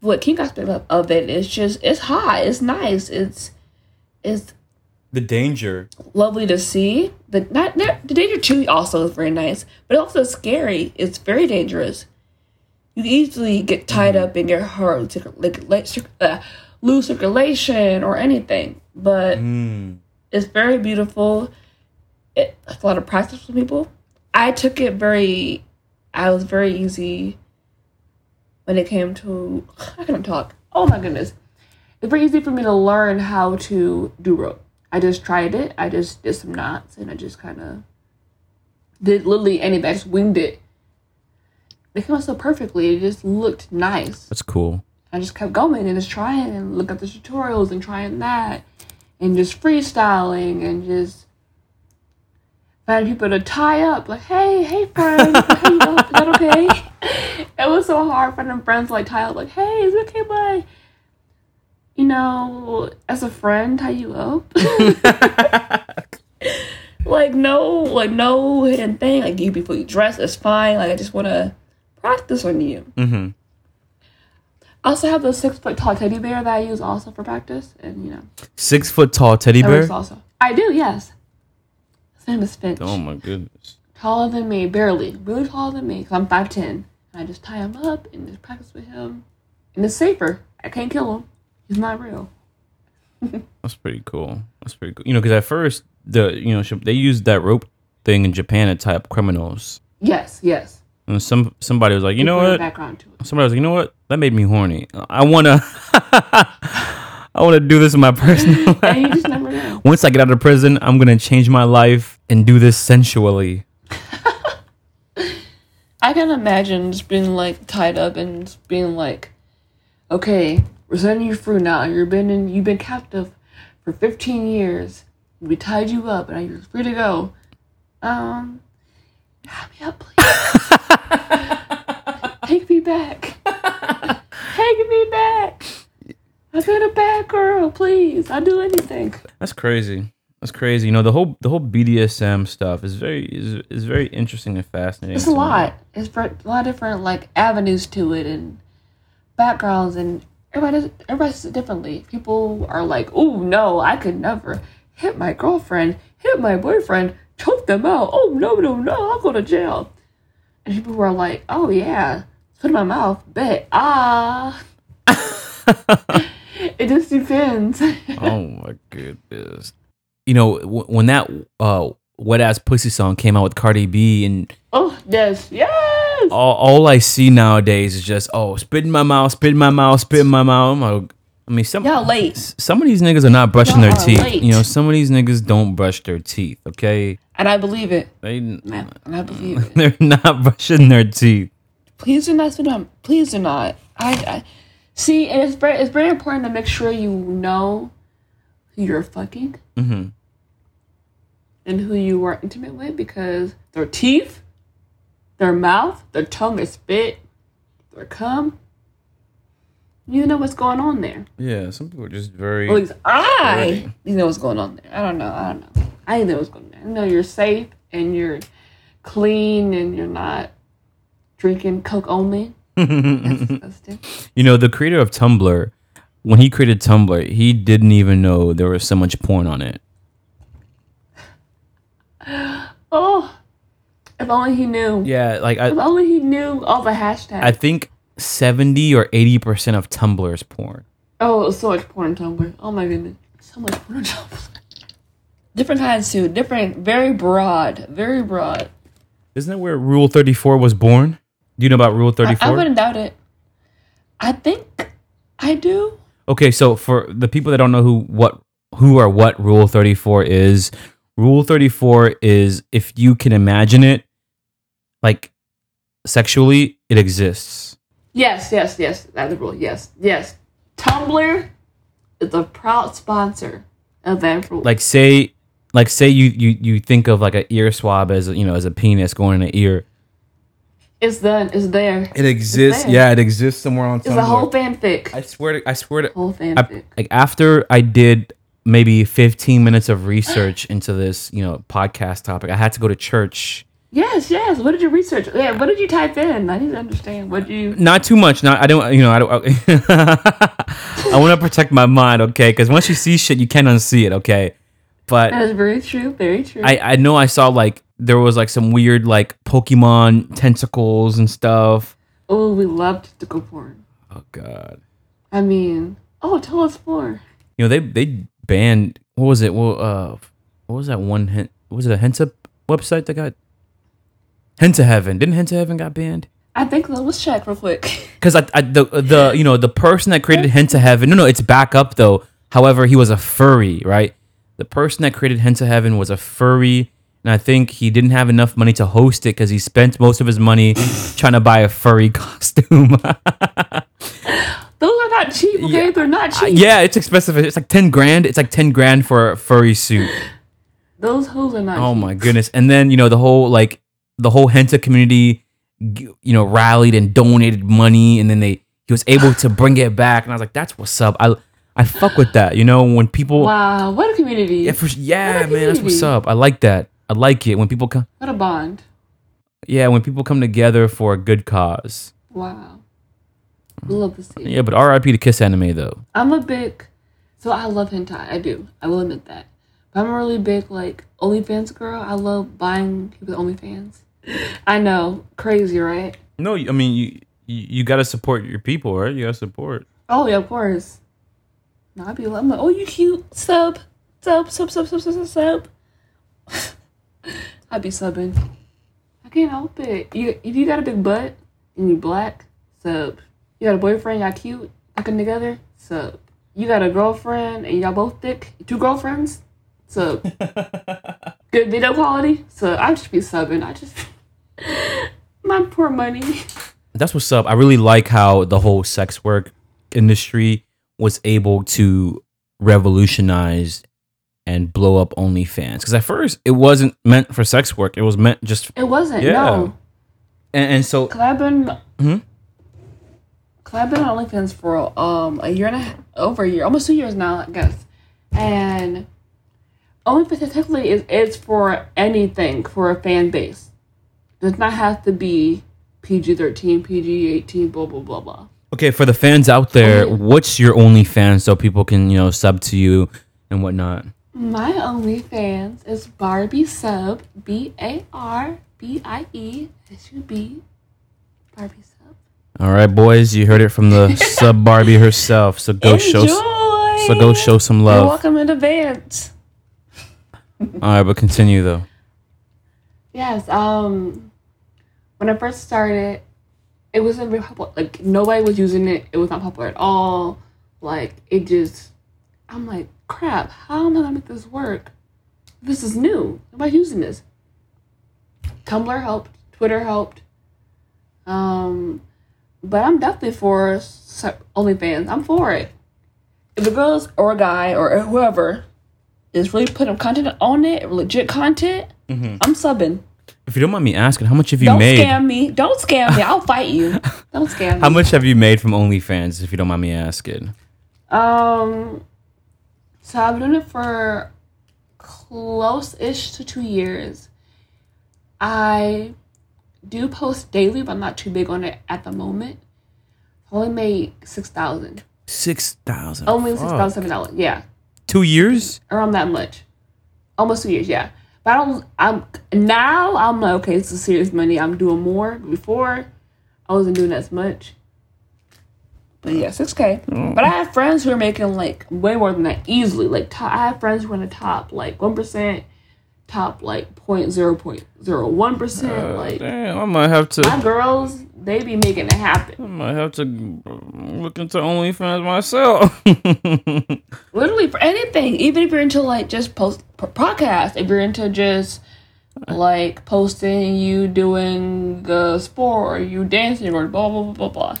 What kink aspect of it is just, it's hot, it's nice, it's the danger. Lovely to see. The danger too also is very nice, but also scary. It's very dangerous. You easily get tied up and get hurt, like lose circulation or anything, but it's very beautiful. It's a lot of practice for people. I was very easy when it came to, I can't talk. Oh my goodness. It's very easy for me to learn how to do rope. I just tried it. I just did some knots, and I just kind of did literally anything. I just winged it. It came out so perfectly. It just looked nice. That's cool. I just kept going and just trying and look up the tutorials and trying that and just freestyling and just finding people to tie up. Like, hey, friend, how you doing? Is that okay? It was so hard finding friends like tie up. Like, hey, is it okay, bud? You know, as a friend, tie you up. like no hidden thing. Like, you before you dress, it's fine. Like, I just want to practice on you. Mm-hmm. I also have the 6-foot tall teddy bear that I use also for practice, and you know. 6-foot tall teddy bear? Also. I do, yes. His name is Finch. Oh my goodness. Taller than me, barely. Really taller than me, because I'm 5'10". And I just tie him up and just practice with him. And it's safer. I can't kill him. He's not real. That's pretty cool. That's pretty cool. You know, because at first, they used that rope thing in Japan to tie up criminals. Yes, yes. And somebody was like, you know what? Somebody was like, you know what? That made me horny. I wanna do this in my personal life. And you just never know. Once I get out of prison, I'm gonna change my life and do this sensually. I can imagine just being like tied up and just being like, okay, we're setting you free now. You've been captive for 15 years. We tied you up, and you're free to go. Help me up, please. Take me back. Take me back. I've been a bad girl, please. I'll do anything. That's crazy. That's crazy. You know, the whole BDSM stuff is very interesting and fascinating. It's a lot. It's a lot of different like avenues to it and backgrounds, and everybody does it differently. People are like, "Oh no, I could never hit my girlfriend, hit my boyfriend, choke them out. Oh no, I'll go to jail." And people were like, "Oh yeah, put in my mouth, bet ah." It just depends. Oh my goodness! You know when that wet ass pussy song came out with Cardi B and oh yes. All I see nowadays is just spit in my mouth, spit in my mouth, spit in my mouth. Some of these niggas are not brushing their teeth. Late. You know, some of these niggas don't brush their teeth, okay? And I believe it. They're not brushing their teeth. Please do not. Please do not. I see, and it's very important to make sure you know who you're fucking and who you are intimate with, because their teeth, their mouth, their tongue is spit, their cum. You know what's going on there. Yeah, some people are just very... At least you know what's going on there. I don't know. I know what's going on there. I know you're safe and you're clean and you're not drinking Coke only. That's disgusting. You know, the creator of Tumblr, when he created Tumblr, he didn't even know there was so much porn on it. Oh, if only he knew. Yeah, like... if only he knew all the hashtags. I think... 70 or 80% of Tumblr is porn. Oh, so much porn on Tumblr. Oh my goodness. So much porn on Tumblr. Different kinds too. Different, very broad. Very broad. Isn't that where Rule 34 was born? Do you know about Rule 34? I wouldn't doubt it. I think I do. Okay, so for the people that don't know who Rule 34 is, Rule 34 is, if you can imagine it, like sexually, it exists. Yes. That's the rule. Yes. Tumblr is a proud sponsor of that rule. Like say you think of like an ear swab as as a penis going in an ear. It's done. It's there. It exists. Yeah, it exists somewhere on Tumblr. It's a whole fanfic. I swear to. Whole fanfic. After I did maybe 15 minutes of research into this, podcast topic, I had to go to church. Yes. What did you research? Yeah, what did you type in? I need to understand. What do you? Not too much. I want to protect my mind, okay? Because once you see shit, you can't unsee it, okay? But that is very true. Very true. I know I saw like there was like some weird like Pokemon tentacles and stuff. Oh, we love tentacle porn. Oh God. I mean, tell us more. You know they banned what was it? Well, what was that one? Was it a hentai website that got? Hentai Heaven. Didn't Hentai Heaven got banned? I think so. Let's check real quick. Because the person that created Hentai Heaven... No, it's back up, though. However, he was a furry, right? The person that created Hentai Heaven was a furry, and I think he didn't have enough money to host it because he spent most of his money trying to buy a furry costume. Those are not cheap, okay? Yeah. They're not cheap. Yeah, it's expensive. It's like $10,000. It's like $10,000 for a furry suit. Those hoes are not cheap. Oh, my goodness. And then, the whole hentai community, rallied and donated money, and then he was able to bring it back, and I was like, "That's what's up." I fuck with that, when people. Wow, what a community! Yeah, man, that's what's up. I like that. I like it when people come. What a bond! Yeah, when people come together for a good cause. Wow. Love to see. Yeah, but RIP to kiss anime though. I'm a big, so I love hentai. I do. I will admit that. But I'm a really big like OnlyFans girl. I love buying people OnlyFans. I know, crazy, right? No, I mean you gotta support your people, right? You gotta support. Oh yeah, of course. No, I'd be like, oh, you cute sub. I'd be subbing. I can't help it. If you got a big butt and you black, sub. You got a boyfriend, y'all cute, fucking together, sub. You got a girlfriend and y'all both thick, two girlfriends, sub. Good video quality, sub. I just be subbing. My poor money. That's what's up. I really like how the whole sex work industry was able to revolutionize and blow up OnlyFans, because at first it wasn't meant for sex work. It was meant just. It wasn't. Yeah. No. And so. Cause I've been on OnlyFans for a year and a half, over a year, almost 2 years now, I guess. And OnlyFans technically is for anything, for a fan base. It does not have to be PG-13, PG-18, blah blah blah blah. Okay, for the fans out there, what's your OnlyFans so people can sub to you and whatnot? My OnlyFans is Barbie Sub, BARBIESUB, Barbie Sub. All right, boys, you heard it from the Sub Barbie herself. So go show, some love. You're welcome in advance. All right, but continue though. Yes, when I first started, it wasn't very popular. Like nobody was using it. It was not popular at all. Like it just, I'm like, crap, how am I gonna make this work? This is new. Nobody's using this. Tumblr helped, Twitter helped, but I'm definitely for OnlyFans. I'm for it. If a girl or a guy or whoever is really putting content on it, legit content, I'm subbing. If you don't mind me asking, how much have you made? Don't scam me. I'll fight you. Don't scam me. How much have you made from OnlyFans? If you don't mind me asking. So I've been doing it for close-ish to 2 years. I do post daily, but I'm not too big on it at the moment. I only made $6,000. $6,000. Only $6,007. Yeah. 2 years? Around that much. Almost 2 years. Yeah. But I'm like, okay, it's a serious money. I'm doing more. Before, I wasn't doing as much. But yeah, $6,000. But I have friends who are making like way more than that easily. Like I have friends who are in the top like 1%, top like 0.01%. Like damn, I might have to. My girls, they be making it happen. I might have to look into OnlyFans myself. Literally for anything, even if you're into like just podcast, if you're into just like posting, you doing the sport, or you dancing, or blah blah blah blah blah.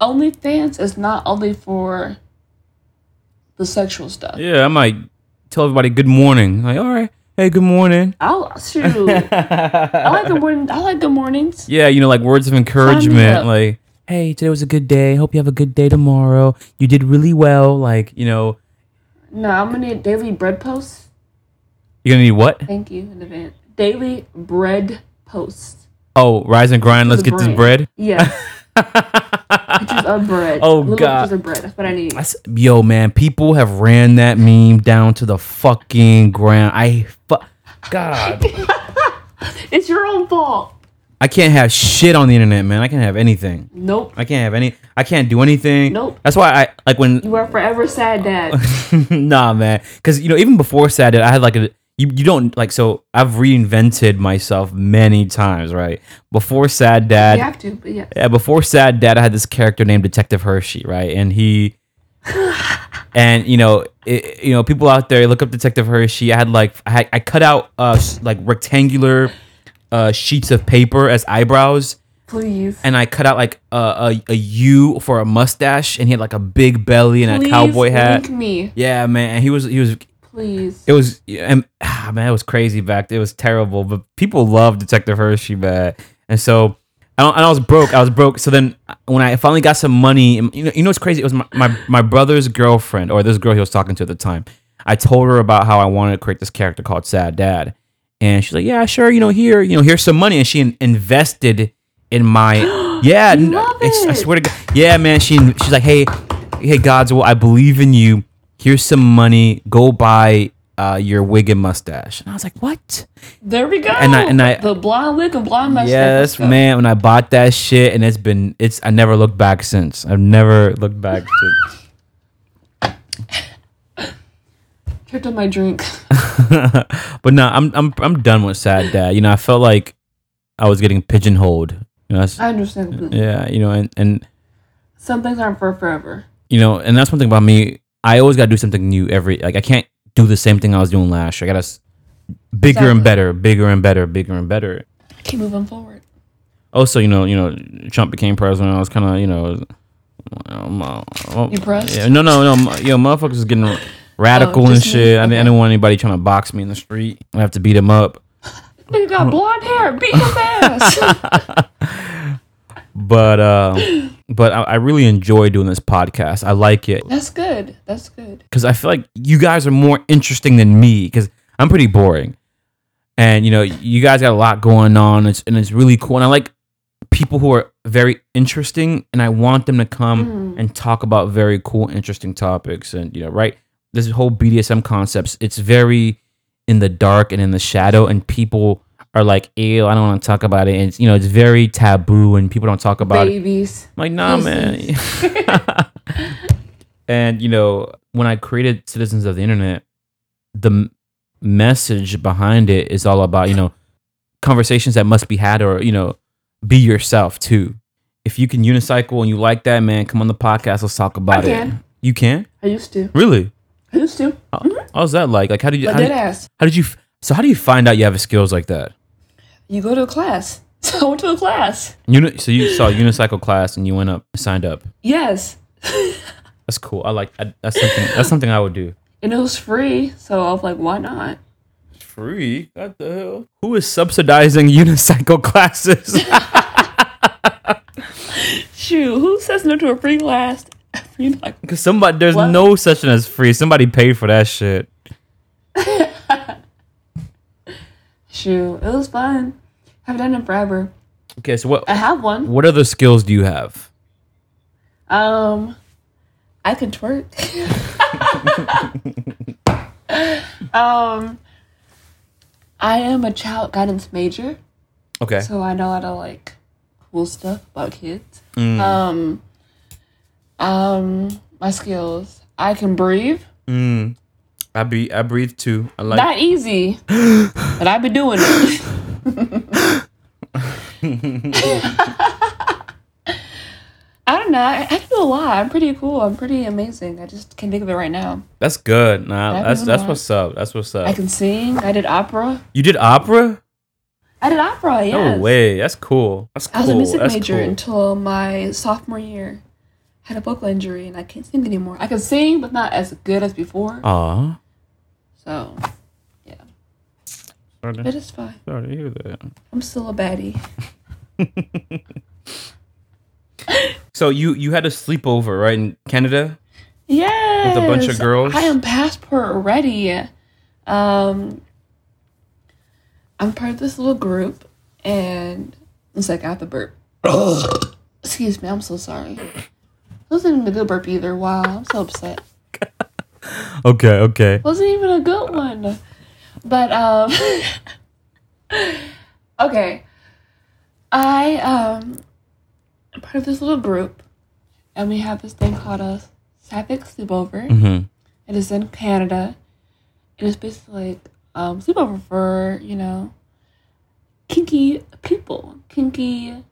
OnlyFans is not only for the sexual stuff. Yeah, I might tell everybody good morning. Like, all right, hey, good morning. I like good morning. I like good mornings. Yeah, like words of encouragement, like, hey, today was a good day. Hope you have a good day tomorrow. You did really well. Like, No, I'm gonna need daily bread posts. You're gonna need what? Thank you in advance. Daily bread posts. Oh, rise and grind. Let's get this bread. Yeah. Pictures of bread. Oh god, pictures of bread. That's what I need. Yo, man, people have ran that meme down to the fucking ground. God, it's your own fault. I can't have shit on the internet, man. I can't have anything. Nope. I can't do anything. Nope. That's why I like when you are forever sad, Dad. Nah, man, because even before Sad Dad, I had like a. You don't like, so I've reinvented myself many times, right? Before Sad Dad, you have to, but yes. Yeah, before Sad Dad, I had this character named Detective Hershey, right? And he, people out there look up Detective Hershey. I cut out like rectangular sheets of paper as eyebrows, please. And I cut out like a U for a mustache, and he had like a big belly and a cowboy hat. Link me. Yeah, man, and he was. Please. It was, man, it was crazy back. It was terrible, but people loved Detective Hershey, man. And so, I was broke. So then, when I finally got some money, what's crazy? It was my brother's girlfriend, or this girl he was talking to at the time. I told her about how I wanted to create this character called Sad Dad, and she's like, "Yeah, sure. Here's some money," and she invested in my Yeah, I swear to God. Yeah, man. She's like, hey, Godzilla, I believe in you. Here's some money. Go buy your wig and mustache. And I was like, what? There we go. And I the blonde wig and blonde mustache. Yes, man. When I bought that shit, and it's I never looked back since. I've never looked back since. Tripped on my drink. But no, I'm done with Sad Dad. You know, I felt like I was getting pigeonholed. You know, I understand. Yeah, you know, and some things aren't for forever. You know, and that's one thing about me. I always gotta do something new every. Like I can't do the same thing I was doing last year. I gotta bigger and better. I keep moving forward. Also, you know, Trump became president. I was kind of, impressed. Yeah, no. Motherfuckers is getting radical and shit. Okay. I didn't want anybody trying to box me in the street. I have to beat him up. You got blonde hair. Beat his ass. But I really enjoy doing this podcast. I like it. That's good. Because I feel like you guys are more interesting than me. Because I'm pretty boring, and you guys got a lot going on. It's really cool. And I like people who are very interesting, and I want them to come and talk about very cool, interesting topics. And right, this whole BDSM concepts. It's very in the dark and in the shadow, and people are like, ew, I don't want to talk about it. And it's very taboo, and people don't talk about babies. I'm like, nah, man. And when I created Citizens of the Internet, the message behind it is all about conversations that must be had, or be yourself too. If you can unicycle and you like that, man, come on the podcast. Let's talk about it. You can. I used to. Really? I used to. How's that like? Like, how do you find out you have skills like that? You go to a class. So I went to a class. So you saw a unicycle class and you went up, signed up. Yes. That's cool. That's something I would do. And it was free, so I was like, why not? It's free? What the hell? Who is subsidizing unicycle classes? Shoot, who says no to a free class? Because somebody, there's what? No such thing as free. Somebody paid for that shit. Shoot, it was fun. Haven't done it forever. Okay, so what? I have one. What other skills do you have? I can twerk. I am a child guidance major. Okay. So I know how to like cool stuff about kids. My skills. I can breathe. I breathe too. I like not easy, but I be doing it. I don't know. I can do a lot. I'm pretty cool. I'm pretty amazing. I just can't think of it right now. That's good. Nah, that's what's up. That's what's up. I can sing. I did opera. You did opera? I did opera. Yes. No way. That's cool. I was a music major until my sophomore year. Had a vocal injury and I can't sing anymore. I can sing, but not as good as before. Aww. So, yeah. Sorry. It is fine. Sorry to hear that. I'm still a baddie. So you had a sleepover, right, in Canada? Yes. With a bunch of girls. I am passport ready. I'm part of this little group, and it's like I have to burp. Excuse me. I'm so sorry. Wasn't even a good burp either. Wow, I'm so upset. Okay. Wasn't even a good one. But, okay. I, am part of this little group, and we have this thing called a sapphic sleepover. It is in Canada. It is basically like, sleepover for, kinky people. Kinky,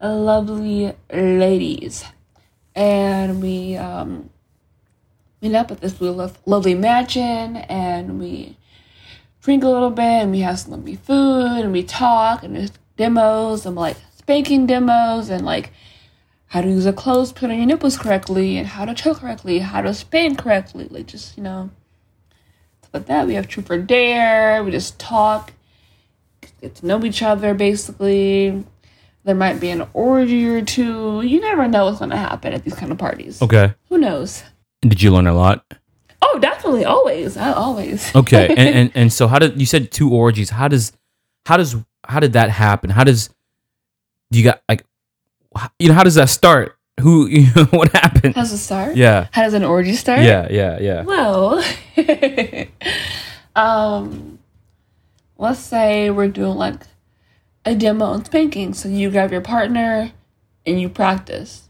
lovely ladies. And we meet up at this lovely mansion, and we drink a little bit, and we have some lovely food, and we talk, and there's demos, and like spanking demos, and like how to use a clothespin on your nipples correctly, and how to choke correctly, how to spank correctly, like just, stuff like that. We have truth or dare, we just talk, get to know each other basically. There might be an orgy or two. You never know what's going to happen at these kind of parties. Okay. Who knows? Did you learn a lot? Oh, definitely. Always. Okay. And so how did you said 2 orgies? How did that happen? How does you got like you know, how does that start? Who, you know, what happened? How does it start? Yeah. How does an orgy start? Yeah. Well, let's say we're doing like a demo on spanking. So you grab your partner and you practice.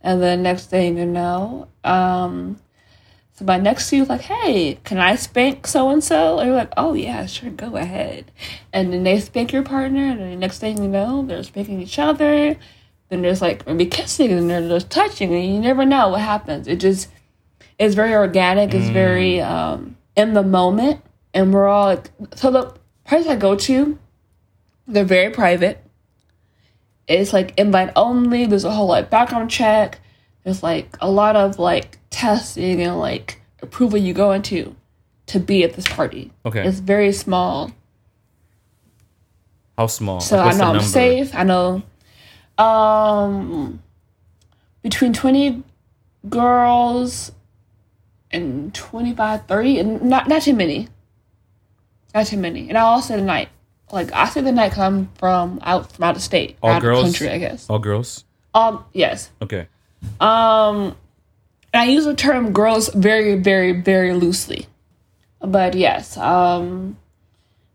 And then next thing you know, somebody next to you is like, hey, can I spank so-and-so? And you're like, oh yeah, sure, go ahead. And then they spank your partner. And then the next thing you know, they're spanking each other. Then there's like maybe kissing and there's touching, and you never know what happens. It just is very organic. It's very in the moment, and we're all like, so the parties I go to, they're very private. It's like invite only. There's a whole like background check. There's like a lot of like testing and like approval you go into to be at this party. Okay, it's very small. How small? So like, I know I'm safe. I know. Between 20 girls and 25, 30, and not too many. Not too many. And I also the night. Like, I say the night because I'm from out of state. All out girls? Out of country, I guess. All girls? Yes. Okay. And I use the term girls very, very, very loosely. But yes,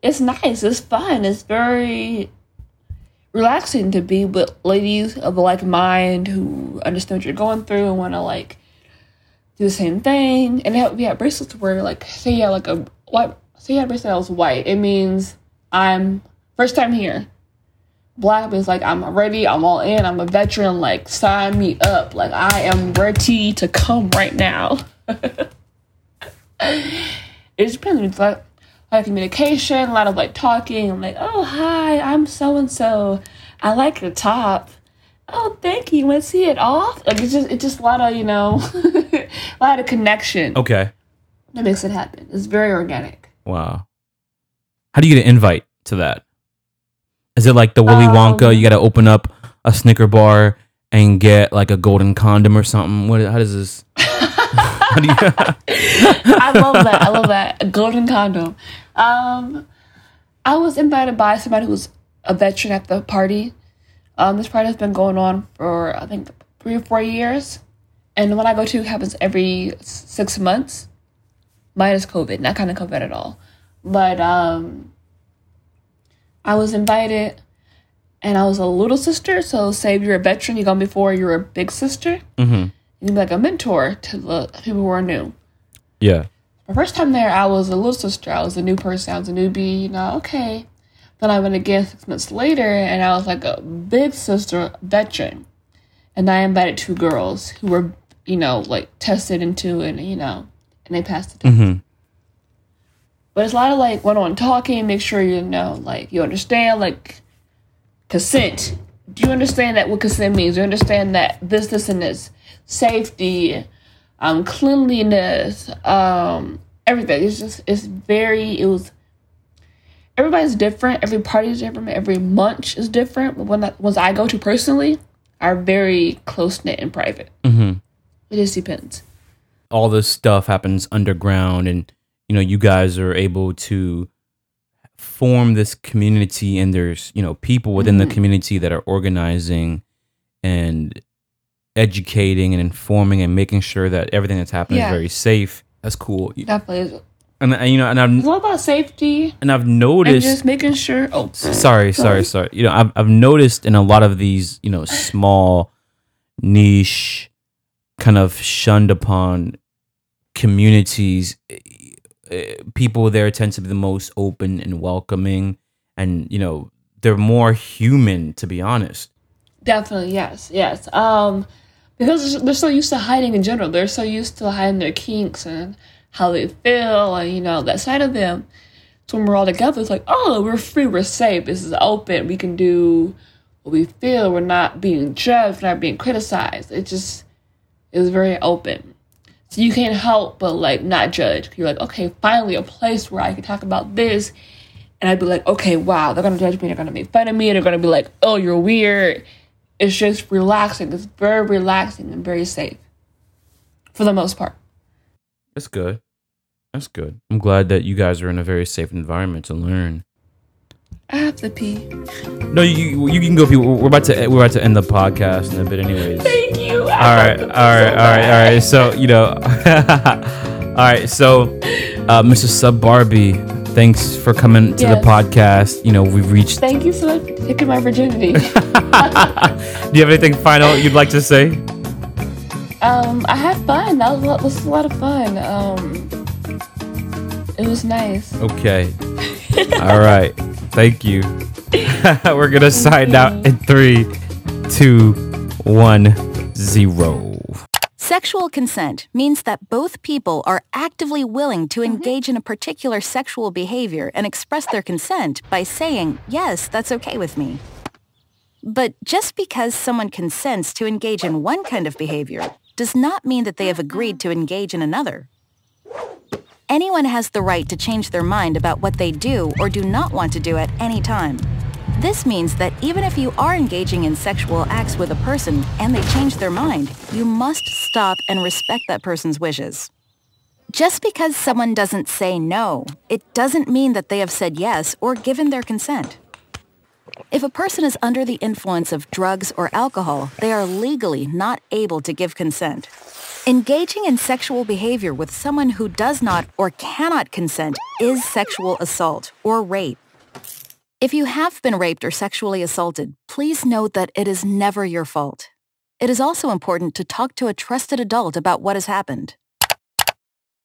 it's nice. It's fun. It's very relaxing to be with ladies of a like mind who understand what you're going through and want to like do the same thing. And we had bracelets where like say you had like a white, say you had a bracelet that was white. It means I'm first time here. Black means like I'm ready. I'm all in. I'm a veteran. Like sign me up. Like I am ready to come right now. It depends. Like, a lot of communication, a lot of like talking. I'm like, oh, hi, I'm so-and-so. I like your top. Oh, thank you. Want to see it off? Like, it's just a lot of, you know, a lot of connection. Okay. That makes it happen. It's very organic. Wow. How do you get an invite to that? Is it like the Willy Wonka? You got to open up a Snicker bar and get like a golden condom or something. How does this? I love that. A golden condom. I was invited by somebody who's a veteran at the party. This party has been going on for, I think, 3 or 4 years. And the one I go to happens every 6 months, minus COVID. Not kind of COVID at all. But I was invited, and I was a little sister. So say if you're a veteran, you're gone before, you're a big sister. Mm-hmm. You'd be like a mentor to the people who are new. Yeah. My first time there, I was a little sister. I was a new person. I was a newbie. You know, okay. Then I went again 6 months later, and I was like a big sister veteran. And I invited 2 girls who were, you know, like tested into it, you know, and they passed the test. Mm-hmm. But it's a lot of like one-on-one talking, make sure you know, like, you understand, like, consent. Do you understand that what consent means? Do you understand that this, and this? Safety, cleanliness, everything. It was everybody's different. Every party's different. Every munch is different. But ones I go to personally are very close-knit and private. Mm-hmm. It just depends. All this stuff happens underground, and, you know, you guys are able to form this community, and there's, you know, people within the community that are organizing and educating and informing and making sure that everything that's happening is very safe. That's cool. Definitely. And you know, and it's all about safety. And I've noticed, and just making sure. Oh, sorry. You know, I've noticed in a lot of these, you know, small, niche, kind of shunned upon communities, people there tend to be the most open and welcoming, and you know, they're more human. To be honest. Definitely, yes. Because they're so used to hiding in general. They're so used to hiding their kinks and how they feel and, you know, that side of them. So when we're all together, it's like, oh, we're free, we're safe, this is open, we can do what we feel, we're not being judged, we're not being criticized. It was very open. So you can't help but, like, not judge. You're like, okay, finally a place where I can talk about this. And I'd be like, okay, wow, they're going to judge me, they're going to make fun of me, they're going to be like, oh, you're weird. It's just relaxing. It's very relaxing and very safe for the most part. That's good. I'm glad that you guys are in a very safe environment to learn. I have to pee. No, you can go pee. We're about to end the podcast in a bit, anyways. Thank you. All right. So all right. So, Mr. Sub Barbie, thanks for coming to the podcast. We've reached. Thank you so much for taking my virginity. Do you have anything final you'd like to say? I had fun. That was a lot of fun. It was nice. Okay. All right. Thank you. We're gonna sign out in 3, 2, 1, 0. Sexual consent means that both people are actively willing to engage in a particular sexual behavior and express their consent by saying, yes, that's okay with me. But just because someone consents to engage in one kind of behavior does not mean that they have agreed to engage in another. Anyone has the right to change their mind about what they do or do not want to do at any time. This means that even if you are engaging in sexual acts with a person and they change their mind, you must stop and respect that person's wishes. Just because someone doesn't say no, it doesn't mean that they have said yes or given their consent. If a person is under the influence of drugs or alcohol, they are legally not able to give consent. Engaging in sexual behavior with someone who does not or cannot consent is sexual assault or rape. If you have been raped or sexually assaulted, please note that it is never your fault. It is also important to talk to a trusted adult about what has happened.